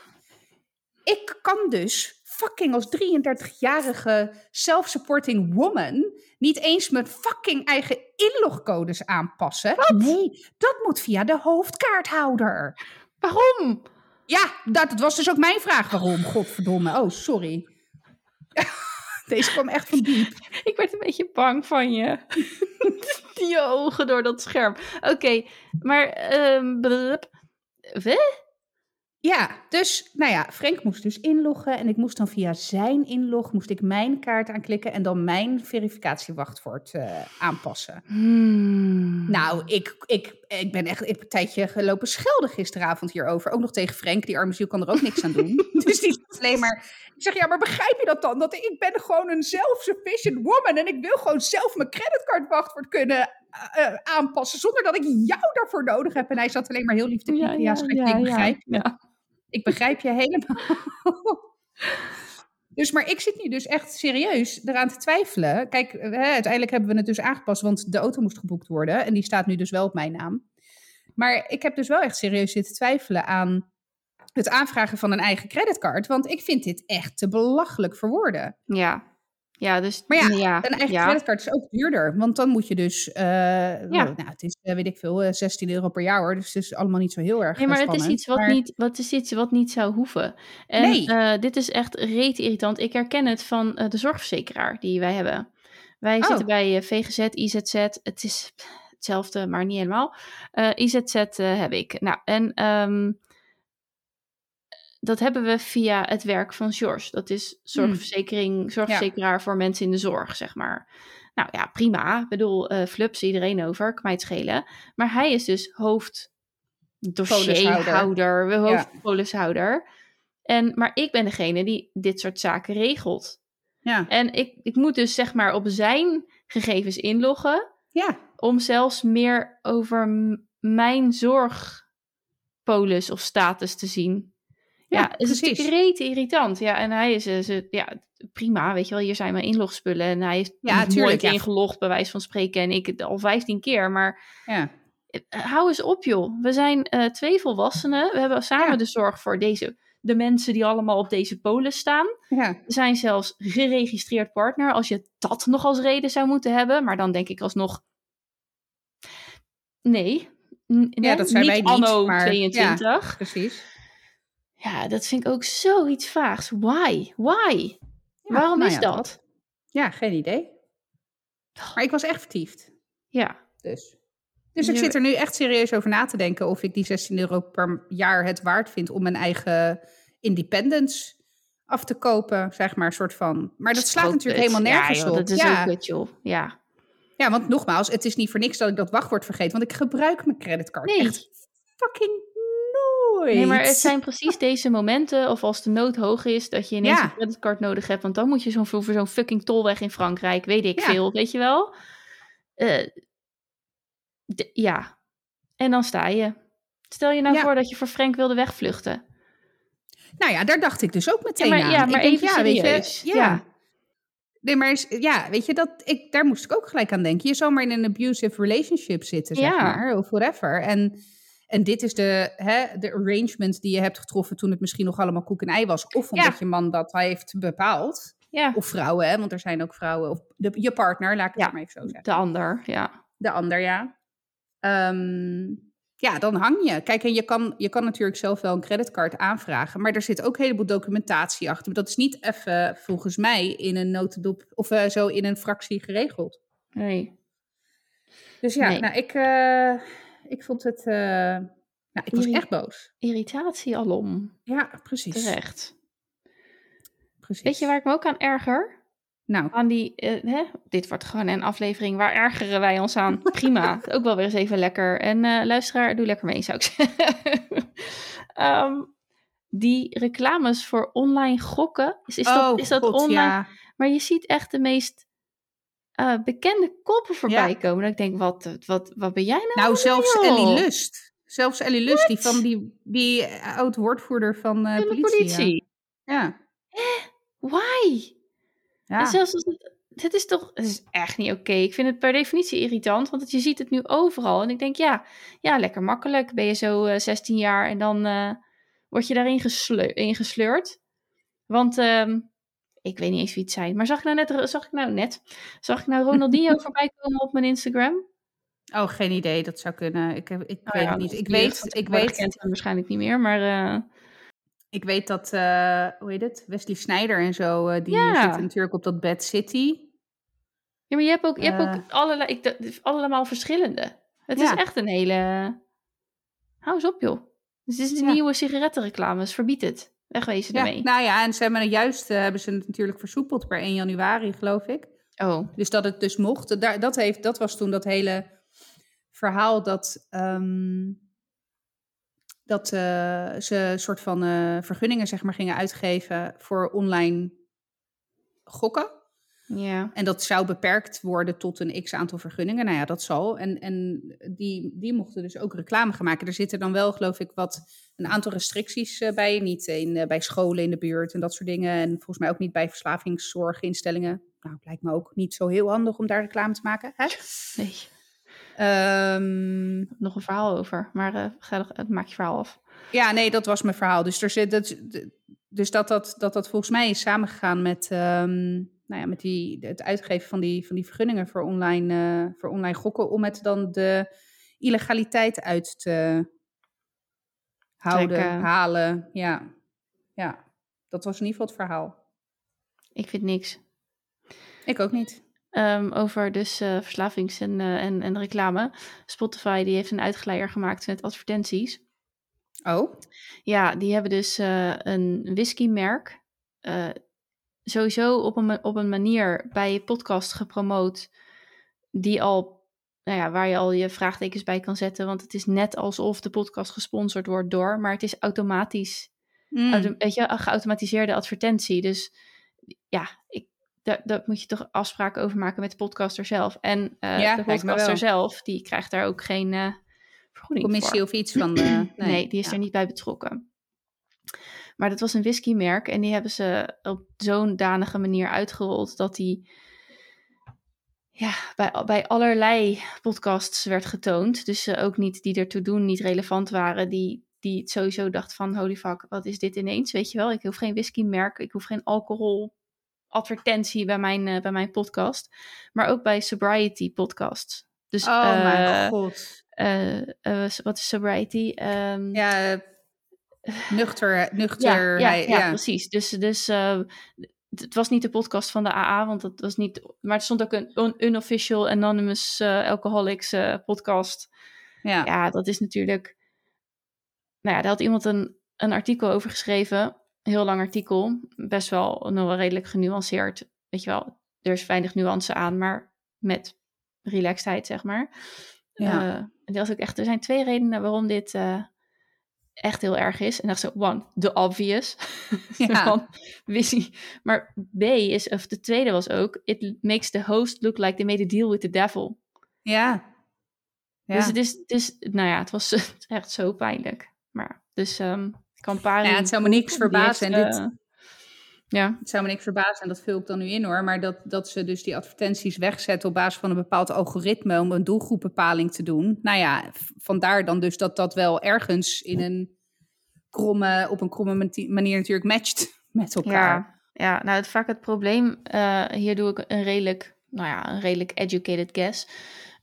ik kan dus... fucking als drieëndertigjarige self-supporting woman... niet eens mijn fucking eigen inlogcodes aanpassen. Wat? Nee, dat moet via de hoofdkaarthouder. Waarom? Ja, dat, dat was dus ook mijn vraag. Waarom? Godverdomme. Oh, sorry. Deze kwam echt van diep. Ik werd een beetje bang van je. Je ogen door dat scherm. Oké, okay, maar... Um, we? Ja, dus, nou ja, Frank moest dus inloggen en ik moest dan via zijn inlog, moest ik mijn kaart aanklikken en dan mijn verificatiewachtwoord uh, aanpassen. Hmm. Nou, ik, ik, ik ben echt ik heb een tijdje gelopen schelden gisteravond hierover. Ook nog tegen Frank, die arme ziel kan er ook niks aan doen. Dus die is alleen maar, ik zeg, ja, maar begrijp je dat dan? Dat ik ben gewoon een self-sufficient woman en ik wil gewoon zelf mijn creditcardwachtwoord kunnen Uh, aanpassen, zonder dat ik jou daarvoor nodig heb. En hij zat alleen maar heel lief te knikken. Ja, ja, ja, ja, ja, ik begrijp ja, ja. Ik begrijp je helemaal. Dus, maar ik zit nu dus echt serieus eraan te twijfelen. Kijk, hè, uiteindelijk hebben we het dus aangepast, want de auto moest geboekt worden. En die staat nu dus wel op mijn naam. Maar ik heb dus wel echt serieus zitten twijfelen aan het aanvragen van een eigen creditcard. Want ik vind dit echt te belachelijk voor woorden. Ja. Ja, dus, maar ja, ja, een eigen ja. creditcard is ook duurder. Want dan moet je dus... Uh, ja. nou, het is, weet ik veel, uh, zestien euro per jaar hoor. Dus het is allemaal niet zo heel erg nee, maar spannend. Het is iets wat maar... niet, wat is iets wat niet zou hoeven. En nee. uh, dit is echt reet irritant. Ik herken het van uh, de zorgverzekeraar die wij hebben. Wij oh. zitten bij uh, V G Z, I Z Z. Het is hetzelfde, maar niet helemaal. Uh, I Z Z uh, heb ik. Nou, en... Um, dat hebben we via het werk van George. Dat is zorgverzekering, zorgverzekeraar ja. voor mensen in de zorg, zeg maar. Nou ja, prima. Ik bedoel, uh, flups iedereen over, kan mij het schelen. Maar hij is dus hoofddossierhouder, hoofdpolishouder. Ja. En, maar ik ben degene die dit soort zaken regelt. Ja. En ik, ik moet dus zeg maar op zijn gegevens inloggen... Ja. om zelfs meer over m- mijn zorgpolis of status te zien... Ja, ja, het is reet irritant. Ja, en hij is, is ja, prima, weet je wel, hier zijn mijn inlogspullen. En hij is ja, natuurlijk ja. ingelogd, bij wijze van spreken. En ik het al vijftien keer, maar ja. hou eens op, joh. We zijn uh, twee volwassenen. We hebben samen ja. de zorg voor deze, de mensen die allemaal op deze polen staan. Ja. We zijn zelfs geregistreerd partner, als je dat nog als reden zou moeten hebben. Maar dan denk ik alsnog, nee, n- ja, dat zijn niet, wij niet anno maar, tweeëntwintig. Ja, precies. Ja, dat vind ik ook zoiets vaags. Why? Why? Ja, Waarom nou is ja, dat? dat? Ja, geen idee. Maar ik was echt vertiefd. Ja. Dus, dus nu... ik zit er nu echt serieus over na te denken... of ik die zestien euro per jaar het waard vind... om mijn eigen independence af te kopen, zeg maar, soort van. Maar dat slaat Strooput. natuurlijk helemaal nergens ja, joh, op. Dat is ja. ook goed, joh. Ja. ja, want nogmaals, het is niet voor niks dat ik dat wachtwoord vergeet... want ik gebruik mijn creditcard nee. echt fucking Nee, maar het zijn precies deze momenten, of als de nood hoog is, dat je ineens ja. een creditcard nodig hebt, want dan moet je zo'n, voor zo'n fucking tolweg in Frankrijk, weet ik ja. veel, weet je wel? Uh, d- ja. En dan sta je. Stel je nou ja. voor dat je voor Frank wilde wegvluchten. Nou ja, daar dacht ik dus ook meteen ja, maar, aan. Ja, maar ik even denk, ja, serieus. Weet je, ja. ja. Nee, maar ja, weet je, dat, ik, daar moest ik ook gelijk aan denken. Je zou maar in een abusive relationship zitten, ja. zeg maar, of whatever. En... En dit is de, hè, de arrangements die je hebt getroffen toen het misschien nog allemaal koek en ei was. Of omdat ja. je man dat heeft bepaald. Ja. Of vrouwen, hè, want er zijn ook vrouwen. Of de, je partner, laat ik het ja. maar even zo zeggen. De ander, ja. De ander, ja. Um, ja, dan hang je. Kijk, en je kan, je kan natuurlijk zelf wel een creditcard aanvragen. Maar er zit ook een heleboel documentatie achter. Maar dat is niet even, volgens mij, in een notendop of uh, zo in een fractie geregeld. Nee. Dus ja, nee. nou, ik... Uh, Ik vond het... Uh, nou, ik was Irri- echt boos. Irritatie alom. Ja, precies. Terecht. Precies. Weet je waar ik me ook aan erger? Nou. Aan die... Uh, hè? Dit wordt gewoon een aflevering. Waar ergeren wij ons aan? Prima. Ook wel weer eens even lekker. En uh, luisteraar, doe lekker mee, zou ik zeggen. um, die reclames voor online gokken. Is, is oh, dat, is God, dat online? Ja. Maar je ziet echt de meest... Uh, bekende koppen voorbij ja. komen. En ik denk, wat, wat, wat ben jij nou? Nou, zelfs joh? Ellie Lust. Zelfs Ellie Lust, What? die van die, die uh, oud-woordvoerder van uh, politie. politie. Ja. ja. Eh, why? Ja. En zelfs als het, het is toch, het is echt niet oké. Okay. Ik vind het per definitie irritant, want het, je ziet het nu overal. En ik denk, ja, ja lekker makkelijk. Ben je zo uh, zestien jaar en dan uh, word je daarin gesleur, in gesleurd. Want... Um, ik weet niet eens wie het zijn. Maar zag ik nou net... Zag ik nou, net, zag ik nou Ronaldinho voorbij komen op mijn Instagram? Oh, geen idee. Dat zou kunnen. Ik, heb, ik oh, weet ja, het niet. Ik weet... Ik, ik weet het waarschijnlijk niet meer, maar... Uh... Ik weet dat... Uh, hoe heet het? Wesley Sneijder en zo. Uh, die ja. zitten natuurlijk op dat Bad City. Ja, maar je hebt ook, je hebt ook uh... allerlei, ik, d- allemaal verschillende. Het ja. is echt een hele... Hou eens op, joh. Dus dit is de ja. nieuwe sigarettenreclames. Verbied het. Wegwezen daarmee. Ja, nou ja, en ze hebben juist uh, hebben ze het natuurlijk versoepeld per één januari, geloof ik. Oh. Dus dat het dus mocht. Daar, dat, heeft, dat was toen dat hele verhaal dat, um, dat uh, ze soort van uh, vergunningen zeg maar gingen uitgeven voor online gokken. Ja. En dat zou beperkt worden tot een x-aantal vergunningen. Nou ja, dat zal. En, en die, die mochten dus ook reclame gaan maken. Er zitten dan wel, geloof ik, wat een aantal restricties uh, bij. Niet in, uh, bij scholen in de buurt en dat soort dingen. En volgens mij ook niet bij verslavingszorginstellingen. Nou, het lijkt me ook niet zo heel handig om daar reclame te maken. Hè? Nee. Um, nog een verhaal over, maar uh, ga nog, uh, maak je verhaal af. Ja, nee, dat was mijn verhaal. Dus, er zit, dat, dus dat, dat, dat dat volgens mij is samengegaan met... Um, Nou ja, met die, het uitgeven van die, van die vergunningen voor online, uh, voor online gokken... om het dan de illegaliteit uit te houden, trekken. halen. Ja. ja, dat was in ieder geval het verhaal. Ik vind niks. Ik ook niet. Um, over dus uh, verslavings- en, uh, en, en reclame. Spotify die heeft een uitgeleier gemaakt met advertenties. Oh? Ja, die hebben dus uh, een whiskymerk... Uh, sowieso op een, op een manier bij podcast gepromoot die al, nou ja, waar je al je vraagtekens bij kan zetten, want het is net alsof de podcast gesponsord wordt door, maar het is automatisch, mm. autom- weet je, geautomatiseerde advertentie. Dus ja, ik, daar, daar moet je toch afspraken over maken met de podcaster zelf. En uh, ja, de podcaster zelf, die krijgt daar ook geen uh, vergoeding commissie voor. Of iets van. De, nee. nee, die is ja. er niet bij betrokken. Maar dat was een whiskymerk en die hebben ze op zo'n danige manier uitgerold dat die ja, bij, bij allerlei podcasts werd getoond. Dus uh, ook niet die ertoe doen, niet relevant waren, die, die sowieso dacht van holy fuck, wat is dit ineens? Weet je wel, ik hoef geen whiskymerk, ik hoef geen alcoholadvertentie bij mijn, uh, bij mijn podcast. Maar ook bij sobriety podcasts. Dus, oh uh, mijn god. Uh, uh, uh, wat is sobriety? Um, ja, uh, Nuchter, nuchter. Ja, ja, ja, ja. precies. Dus, dus uh, het was niet de podcast van de A A, want dat was niet. Maar het stond ook een unofficial anonymous uh, alcoholics uh, podcast. Ja. ja, dat is natuurlijk. Nou ja, daar had iemand een, een artikel over geschreven, een heel lang artikel, best wel, nog wel redelijk genuanceerd. Weet je wel, er is weinig nuance aan, maar met relaxedheid zeg maar. Ja. Uh, en dat is ook echt. Er zijn twee redenen waarom dit. Uh, echt heel erg is. En dacht zo, one, the obvious. Ja. Van, wist maar B is, of de tweede was ook, it makes the host look like they made a deal with the devil. Ja. ja. Dus het is, dus, nou ja, het was echt zo pijnlijk. Maar, dus, um, Campari... Ja, het zou me niks verbazen. Heeft, en dit, uh, Ja. Het zou me niks verbazen, en dat vul ik dan nu in hoor, maar dat, dat ze dus die advertenties wegzetten op basis van een bepaald algoritme om een doelgroepbepaling te doen. Nou ja, v- vandaar dan dus dat dat wel ergens in een kromme, op een kromme manier natuurlijk matcht met elkaar. Ja, ja nou het, vaak het probleem, uh, hier doe ik een redelijk, nou ja, een redelijk educated guess.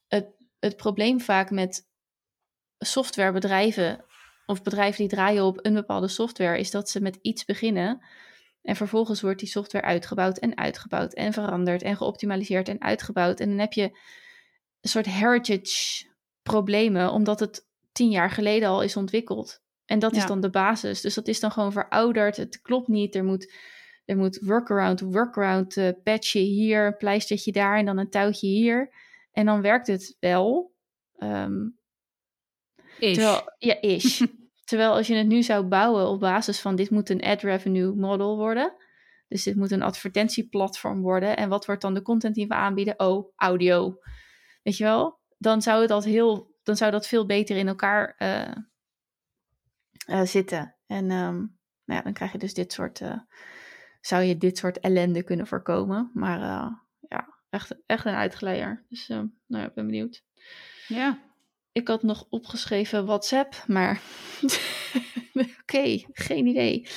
Het, het probleem vaak met softwarebedrijven of bedrijven die draaien op een bepaalde software is dat ze met iets beginnen. En vervolgens wordt die software uitgebouwd en uitgebouwd en veranderd en geoptimaliseerd en uitgebouwd. En dan heb je een soort heritage problemen, omdat het tien jaar geleden al is ontwikkeld. En dat ja. is dan de basis. Dus dat is dan gewoon verouderd. Het klopt niet. Er moet, er moet workaround, workaround, uh, patchje hier, een pleistertje daar en dan een touwtje hier. En dan werkt het wel. Um, ish. Terwijl, ja, ish. Terwijl als je het nu zou bouwen op basis van dit moet een ad revenue model worden. Dus dit moet een advertentieplatform worden. En wat wordt dan de content die we aanbieden? Oh, audio. Weet je wel? Dan zou, het als heel, dan zou dat veel beter in elkaar uh, uh, zitten. En um, nou ja, dan krijg je dus dit soort... Uh, zou je dit soort ellende kunnen voorkomen. Maar uh, ja, echt, echt een uitgeleider. Dus uh, nou ja, ik ben benieuwd. Ja. Yeah. Ik had nog opgeschreven WhatsApp, maar oké, okay, geen idee.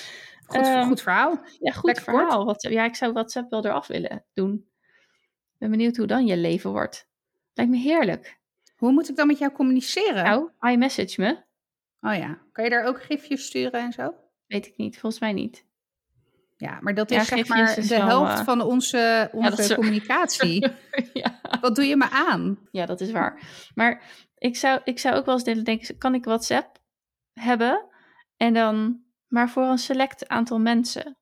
Goed, um, goed verhaal. Ja, goed Lekker verhaal. WhatsApp. Ja, ik zou WhatsApp wel eraf willen doen. Ik ben benieuwd hoe dan je leven wordt. Lijkt me heerlijk. Hoe moet ik dan met jou communiceren? Nou, iMessage me. Oh ja, kan je daar ook gifjes sturen en zo? Weet ik niet, volgens mij niet. Ja, maar dat ja, is zeg maar de helft wel, uh... van onze, onze ja, communicatie. ja. Wat doe je me aan? Ja, dat is waar. Maar... Ik zou, ik zou ook wel eens denken, kan ik WhatsApp hebben? En dan, maar voor een select aantal mensen.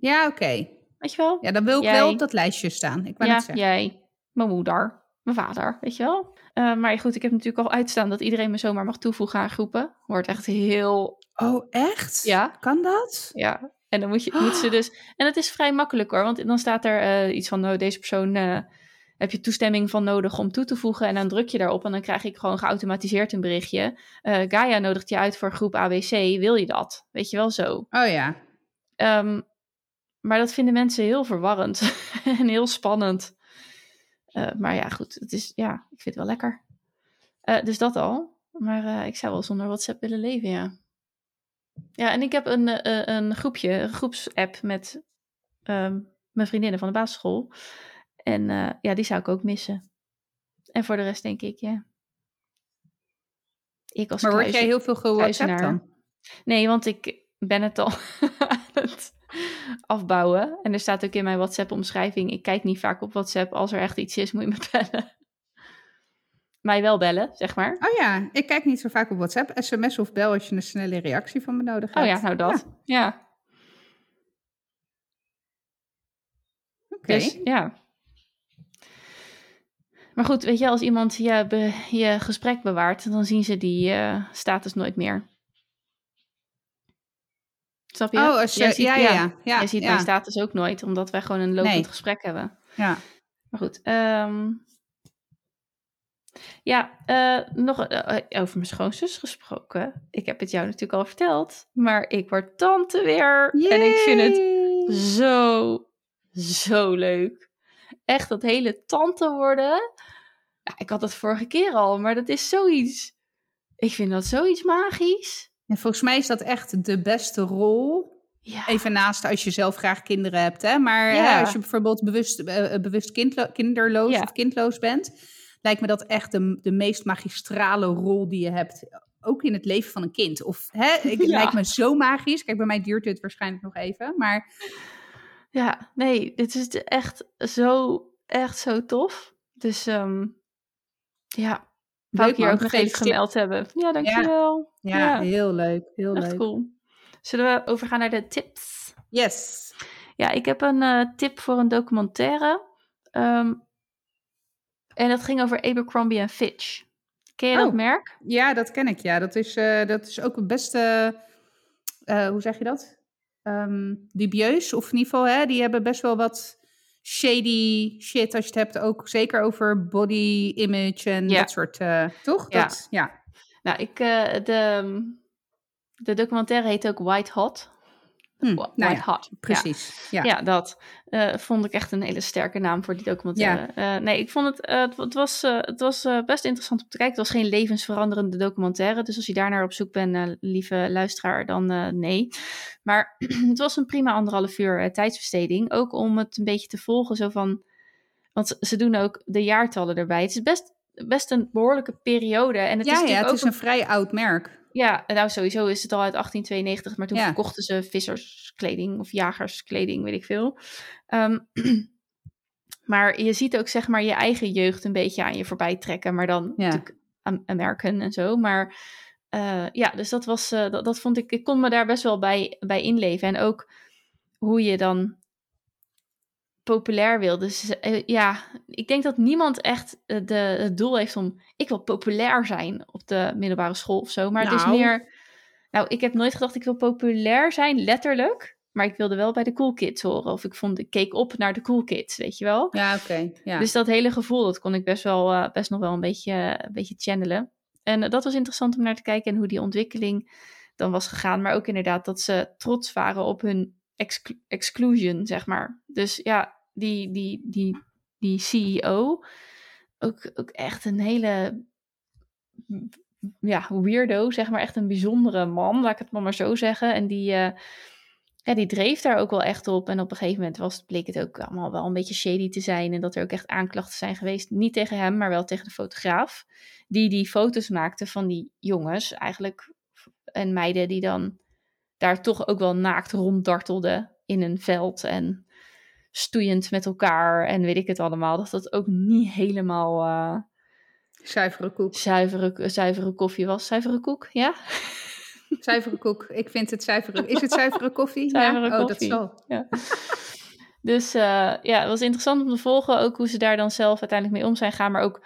Ja, oké. Okay. Weet je wel? Ja, dan wil ik jij, wel op dat lijstje staan. Ik ja, jij, mijn moeder, mijn vader, weet je wel? Uh, maar goed, ik heb natuurlijk al uitstaan dat iedereen me zomaar mag toevoegen aan groepen. Wordt echt heel... Oh, echt? Ja. Kan dat? Ja. En dan moet je, oh. moet ze dus... En dat is vrij makkelijk hoor, want dan staat er uh, iets van, oh, deze persoon... Uh, heb je toestemming van nodig om toe te voegen... en dan druk je daarop en dan krijg ik gewoon geautomatiseerd een berichtje. Uh, Gaia nodigt je uit voor groep A B C, wil je dat? Weet je wel zo. Oh ja. Um, maar dat vinden mensen heel verwarrend en heel spannend. Uh, maar ja, goed, het is, ja, ik vind het wel lekker. Uh, dus dat al. Maar uh, ik zou wel zonder WhatsApp willen leven, ja. Ja, en ik heb een, uh, een groepje, een groepsapp met um, mijn vriendinnen van de basisschool... En uh, ja, die zou ik ook missen. En voor de rest denk ik, ja. Ik als maar word jij heel veel ge-WhatsAppt dan? Nee, want ik ben het al aan het afbouwen. En er staat ook in mijn WhatsApp-omschrijving... ik kijk niet vaak op WhatsApp. Als er echt iets is, moet je me bellen. Mij wel bellen, zeg maar. Oh ja, ik kijk niet zo vaak op WhatsApp. S M S of bel als je een snelle reactie van me nodig hebt. Oh ja, nou dat. Ja. ja. Oké. Okay. Dus, ja. Maar goed, weet je, als iemand je, be, je gesprek bewaart, dan zien ze die uh, status nooit meer. Snap je? Oh, als je, jij ziet, ja, ja, ja, ja. Je ziet ja. mijn status ook nooit, omdat wij gewoon een lopend nee. gesprek hebben. Ja. Maar goed. Um, ja, uh, nog uh, over mijn schoonzus gesproken. Ik heb het jou natuurlijk al verteld, maar ik word tante weer. Yay. En ik vind het zo, zo leuk. Echt dat hele tante worden. Ja, ik had dat vorige keer al, maar dat is zoiets... Ik vind dat zoiets magisch. En volgens mij is dat echt de beste rol. Ja. Even naast als je zelf graag kinderen hebt. Hè? Maar ja. hè, als je bijvoorbeeld bewust, uh, bewust kindlo- kinderloos ja. of kindloos bent... lijkt me dat echt de, de meest magistrale rol die je hebt. Ook in het leven van een kind. Of hè, het ja. lijkt me zo magisch. Kijk, bij mij duurt dit waarschijnlijk nog even, maar... Ja, nee, dit is echt zo, echt zo tof. Dus um, ja, wou ik hier ook nog even gemeld hebben. Ja, dankjewel. Ja, ja, ja. heel leuk, heel echt leuk. Cool. Zullen we overgaan naar de tips? Yes. Ja, ik heb een uh, tip voor een documentaire. Um, en dat ging over Abercrombie en Fitch. Ken je oh, dat merk? Ja, dat ken ik, ja. Dat is, uh, dat is ook het beste, uh, hoe zeg je dat? Um, dubieus, of in ieder geval, hè, die hebben best wel wat shady shit als je het hebt, ook zeker over body image en ja. dat soort, uh, toch? Ja. Dat, ja. Nou, ik, uh, de, de documentaire heet ook White Hot. Hm, White nou ja, Hot. Precies. Ja, ja. ja dat uh, vond ik echt een hele sterke naam voor die documentaire. Ja. Uh, nee, ik vond het, uh, het, het was, uh, het was uh, best interessant om te kijken. Het was geen levensveranderende documentaire. Dus als je daarnaar op zoek bent, uh, lieve luisteraar, dan uh, nee. Maar het was een prima anderhalf uur uh, tijdsbesteding. Ook om het een beetje te volgen. Zo van, want ze doen ook de jaartallen erbij. Het is best, best een behoorlijke periode. En het ja, is ja, het ook is een, een vrij oud merk. Ja, nou sowieso is het al uit achttien tweeënnegentig, maar toen ja. verkochten ze visserskleding of jagerskleding, weet ik veel. Um, maar je ziet ook zeg maar je eigen jeugd een beetje aan je voorbij trekken, maar dan ja. natuurlijk American en zo. Maar uh, ja, dus dat was, uh, dat, dat vond ik, ik kon me daar best wel bij, bij inleven. En ook hoe je dan populair wil. Dus uh, ja, ik denk dat niemand echt uh, de, het doel heeft om... Ik wil populair zijn op de middelbare school of zo. Maar nou. het is meer... Nou, ik heb nooit gedacht ik wil populair zijn, letterlijk. Maar ik wilde wel bij de cool kids horen. Of ik vond ik keek op naar de cool kids, weet je wel. Ja, oké. Okay, ja. Dus dat hele gevoel, dat kon ik best wel uh, best nog wel een beetje, uh, een beetje channelen. En uh, dat was interessant om naar te kijken en hoe die ontwikkeling dan was gegaan. Maar ook inderdaad dat ze trots waren op hun exclu- exclusion, zeg maar. Dus ja... Die, die, die, die C E O, ook, ook echt een hele ja, weirdo, zeg maar. Echt een bijzondere man, laat ik het maar, maar zo zeggen. En die, uh, ja, die dreef daar ook wel echt op. En op een gegeven moment was, bleek het ook allemaal wel een beetje shady te zijn. En dat er ook echt aanklachten zijn geweest. Niet tegen hem, maar wel tegen de fotograaf. Die die foto's maakte van die jongens eigenlijk. En meiden die dan daar toch ook wel naakt ronddartelden in een veld en... stoeiend met elkaar en weet ik het allemaal, dat dat ook niet helemaal uh, zuivere koek zuivere, zuivere koffie was. Zuivere koek, ja? Zuivere koek, ik vind het zuivere... Is het zuivere koffie? Zuivere ja? koffie. Oh, dat zal. Ja. Dus uh, ja, het was interessant om te volgen, ook hoe ze daar dan zelf uiteindelijk mee om zijn gaan, maar ook,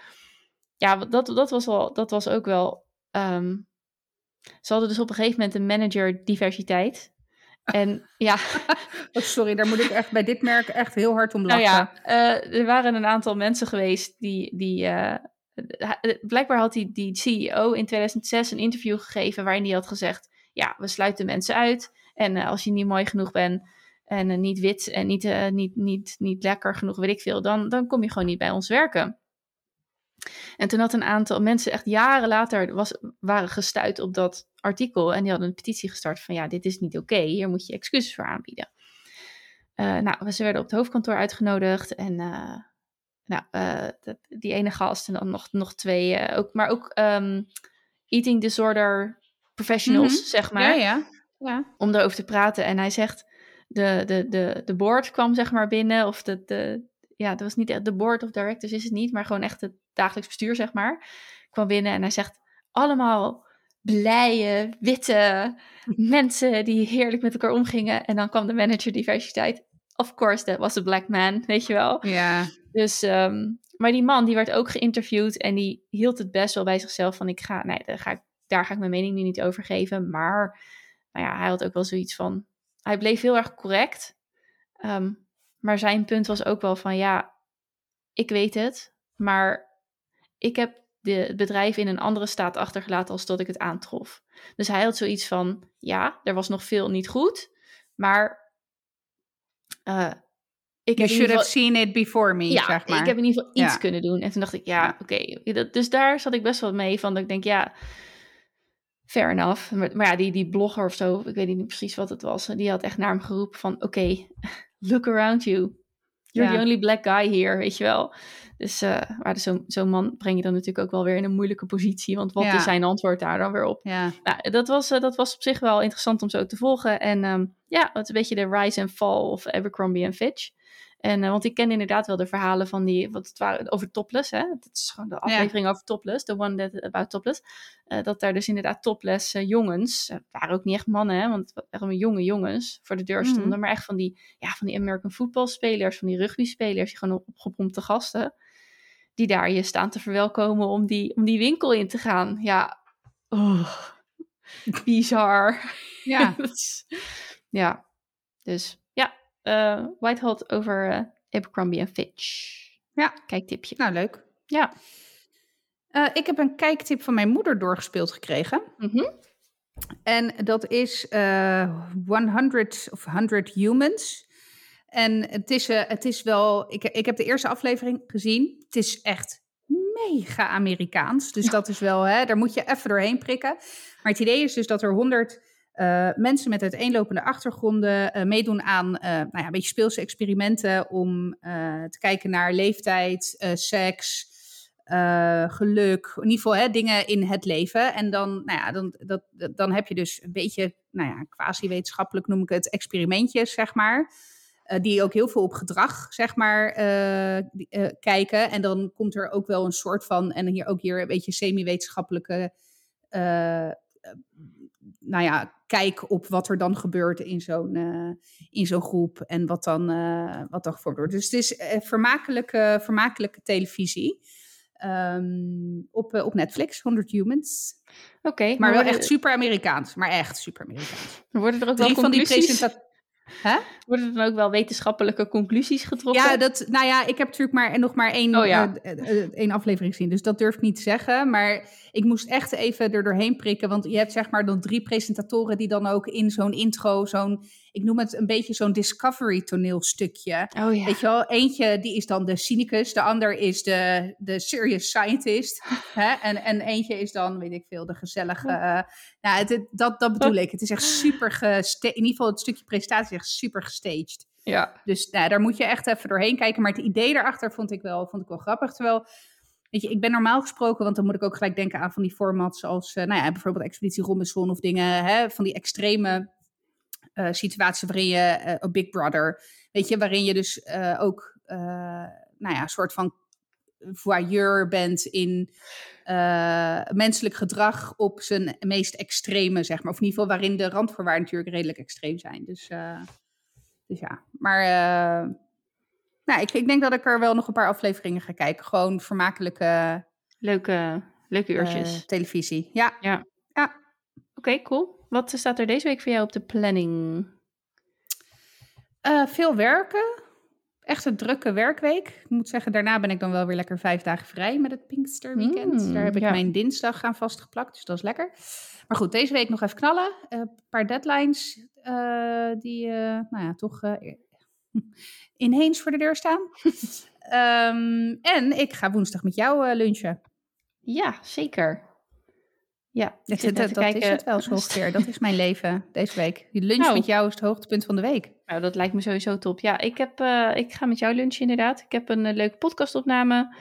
ja, dat, dat, was, wel, dat was ook wel... Um, ze hadden dus op een gegeven moment een manager diversiteit. En ja. Oh, sorry, daar moet ik echt bij dit merk echt heel hard om lachen. Nou ja, uh, er waren een aantal mensen geweest die. die uh, blijkbaar had die, die C E O in tweeduizend zes een interview gegeven waarin hij had gezegd: ja, we sluiten mensen uit. En uh, als je niet mooi genoeg bent en uh, niet wit en niet, uh, niet, niet, niet lekker genoeg, weet ik veel, dan, dan kom je gewoon niet bij ons werken. En toen had een aantal mensen echt jaren later was, waren gestuit op dat artikel. En die hadden een petitie gestart van ja, dit is niet oké. Okay, hier moet je excuses voor aanbieden. Uh, nou, ze werden op het hoofdkantoor uitgenodigd. En uh, nou, uh, de, die ene gast en dan nog, nog twee. Uh, ook, maar ook um, eating disorder professionals, mm-hmm. zeg maar. Ja, ja. Ja. Om daarover te praten. En hij zegt, de, de, de, de board kwam zeg maar binnen. Of de, de, ja, dat was niet echt de board of directors is het niet. Maar gewoon echt het dagelijks bestuur, zeg maar. Kwam binnen en hij zegt, allemaal... blije, witte mensen die heerlijk met elkaar omgingen. En dan kwam de manager diversiteit. Of course, that was a black man, weet je wel. Ja. Dus, um, maar die man, die werd ook geïnterviewd en die hield het best wel bij zichzelf van, ik ga, nee, daar ga ik, daar ga ik mijn mening nu niet over geven. Maar, nou ja, hij had ook wel zoiets van, hij bleef heel erg correct. Um, maar zijn punt was ook wel van, ja, ik weet het, maar ik heb De, het bedrijf in een andere staat achtergelaten als dat ik het aantrof. Dus hij had zoiets van, ja, er was nog veel niet goed, maar... Uh, ik you heb should geval, have seen it before me, ja, zeg maar. Ik heb in ieder geval iets ja. kunnen doen. En toen dacht ik, ja, oké. Okay. Dus daar zat ik best wel mee van, dat ik denk, ja, fair enough. Maar, maar ja, die, die blogger of zo, ik weet niet precies wat het was, die had echt naar hem geroepen van, oké, okay, look around you. You're ja. the only black guy here, weet je wel. Dus, uh, maar dus zo, zo'n man breng je dan natuurlijk ook wel weer in een moeilijke positie. Want wat ja. is zijn antwoord daar dan weer op? Ja. Nou, dat, was, uh, dat was op zich wel interessant om zo te volgen. En um, ja, het is een beetje de rise and fall of Abercrombie and Fitch. En, uh, want ik ken inderdaad wel de verhalen van die, wat het waren, over topless. Hè? Het is gewoon de aflevering ja. over topless, the one that about topless. Uh, dat daar dus inderdaad topless uh, jongens, uh, waren ook niet echt mannen, hè? Want het waren jonge jongens voor de deur stonden. Mm-hmm. Maar echt van die, ja, van die American voetbalspelers, van die rugbyspelers, die gewoon opgepompte gasten. Die daar je staan te verwelkomen om die, om die winkel in te gaan. Ja, oh, bizar. Ja. ja, dus ja. Uh, White Hot over uh, Abercrombie en Fitch. Ja. Kijktipje. Nou, leuk. Ja. Uh, ik heb een kijktip van mijn moeder doorgespeeld gekregen. Mm-hmm. En dat is uh, honderd of honderd Humans. En het is, uh, het is wel... Ik, ik heb de eerste aflevering gezien. Het is echt mega Amerikaans. Dus dat is wel... Hè, daar moet je even doorheen prikken. Maar het idee is dus dat er honderd uh, mensen met uiteenlopende achtergronden uh, meedoen aan uh, nou ja, een beetje speelse experimenten om uh, te kijken naar leeftijd, uh, seks... Uh, geluk, in ieder geval hè, dingen in het leven. En dan, nou ja, dan, dat, dan heb je dus een beetje, nou ja, quasi-wetenschappelijk noem ik het, experimentjes, zeg maar. Uh, die ook heel veel op gedrag, zeg maar, uh, uh, kijken. En dan komt er ook wel een soort van, en hier ook hier een beetje semi-wetenschappelijke, uh, uh, nou ja, kijk op wat er dan gebeurt in zo'n, uh, in zo'n groep. En wat dan, uh, wat dan gevormd wordt. Dus het is uh, vermakelijke, vermakelijke televisie. Um, op, op Netflix, honderd Humans. Oké. Okay, maar, maar wel echt super Amerikaans. Maar echt super Amerikaans. Worden er ook Drie wel conclusies? Van die huh? Worden er dan ook wel wetenschappelijke conclusies getrokken? Ja, dat, nou ja, ik heb natuurlijk maar, nog maar één, oh, ja. uh, uh, uh, één aflevering gezien. Dus dat durf ik niet te zeggen. Maar ik moest echt even er doorheen prikken. Want je hebt zeg maar dan drie presentatoren die dan ook in zo'n intro, zo'n, ik noem het een beetje zo'n Discovery toneelstukje. Oh, ja. Weet je wel, eentje die is dan de cynicus. De ander is de, de serious scientist. Hè? En, en eentje is dan, weet ik veel, de gezellige. Uh, nou, het, het, dat, dat bedoel ik. Het is echt super gesta- in ieder geval het stukje presentatie is echt super gestaged. Ja. Dus nou, daar moet je echt even doorheen kijken. Maar het idee daarachter vond ik wel, vond ik wel grappig. Terwijl, weet je, ik ben normaal gesproken, want dan moet ik ook gelijk denken aan van die formats als, uh, nou ja, bijvoorbeeld Expeditie Robinson of dingen, hè, van die extreme uh, situaties waarin je, uh, oh, Big Brother, weet je, waarin je dus uh, ook, uh, nou ja, een soort van voyeur bent in uh, menselijk gedrag op zijn meest extreme, zeg maar. Of in ieder geval waarin de randvoorwaarden natuurlijk redelijk extreem zijn. Dus, uh, dus ja, maar... Uh, Nou, ik, ik denk dat ik er wel nog een paar afleveringen ga kijken. Gewoon vermakelijke... Leuke, leuke uurtjes. Uh, televisie, ja. ja. ja. Oké, okay, cool. Wat staat er deze week voor jou op de planning? Uh, veel werken. Echt een drukke werkweek. Ik moet zeggen, daarna ben ik dan wel weer lekker vijf dagen vrij met het Pinkster Weekend. Mm, Daar heb ik ja. mijn dinsdag aan vastgeplakt, dus dat is lekker. Maar goed, deze week nog even knallen. Een uh, paar deadlines uh, die, uh, nou ja, toch... Uh, ineens voor de deur staan. um, en ik ga woensdag met jou uh, lunchen. Ja, zeker. Ja, dat, dat, dat kijken... is het wel zo ongeveer. Dat is mijn leven deze week. Die lunch nou. met jou is het hoogtepunt van de week. Nou, dat lijkt me sowieso top. Ja, ik, heb, uh, ik ga met jou lunchen inderdaad. Ik heb een uh, leuke podcastopname.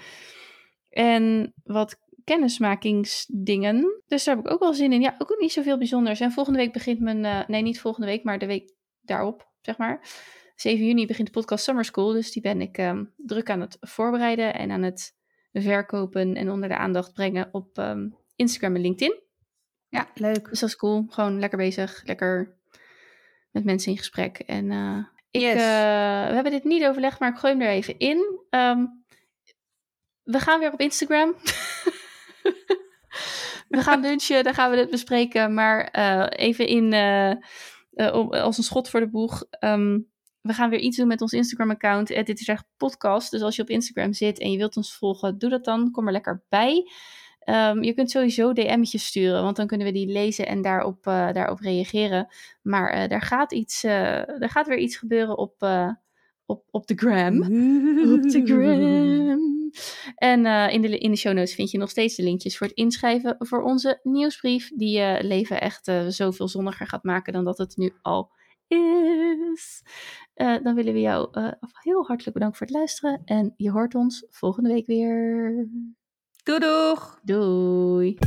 En wat kennismakingsdingen. Dus daar heb ik ook wel zin in. Ja, ook niet zoveel bijzonders. En volgende week begint mijn... Uh, nee, niet volgende week, maar de week daarop, zeg maar... zeven juni begint de podcast Summer School, dus die ben ik um, druk aan het voorbereiden en aan het verkopen en onder de aandacht brengen op um, Instagram en LinkedIn. Ja, leuk. Dus dat is cool. Gewoon lekker bezig, lekker met mensen in gesprek. En uh, ik, yes. uh, we hebben dit niet overlegd, maar ik gooi hem er even in. Um, we gaan weer op Instagram. We gaan lunchen, dan gaan we dit bespreken, maar uh, even in uh, uh, als een schot voor de boeg. Um, We gaan weer iets doen met ons Instagram-account. Eh, dit is echt podcast. Dus als je op Instagram zit en je wilt ons volgen, doe dat dan. Kom er lekker bij. Um, je kunt sowieso D M'tjes sturen, want dan kunnen we die lezen en daarop, uh, daarop reageren. Maar uh, daar gaat iets, uh, er gaat weer iets gebeuren op, uh, op, op de gram. Op de gram. En uh, in, de, in de show notes vind je nog steeds de linkjes voor het inschrijven voor onze nieuwsbrief. Die je uh, leven echt uh, zoveel zonniger gaat maken dan dat het nu al is. Uh, dan willen we jou uh, heel hartelijk bedanken voor het luisteren. En je hoort ons volgende week weer. Doei doeg! Doei!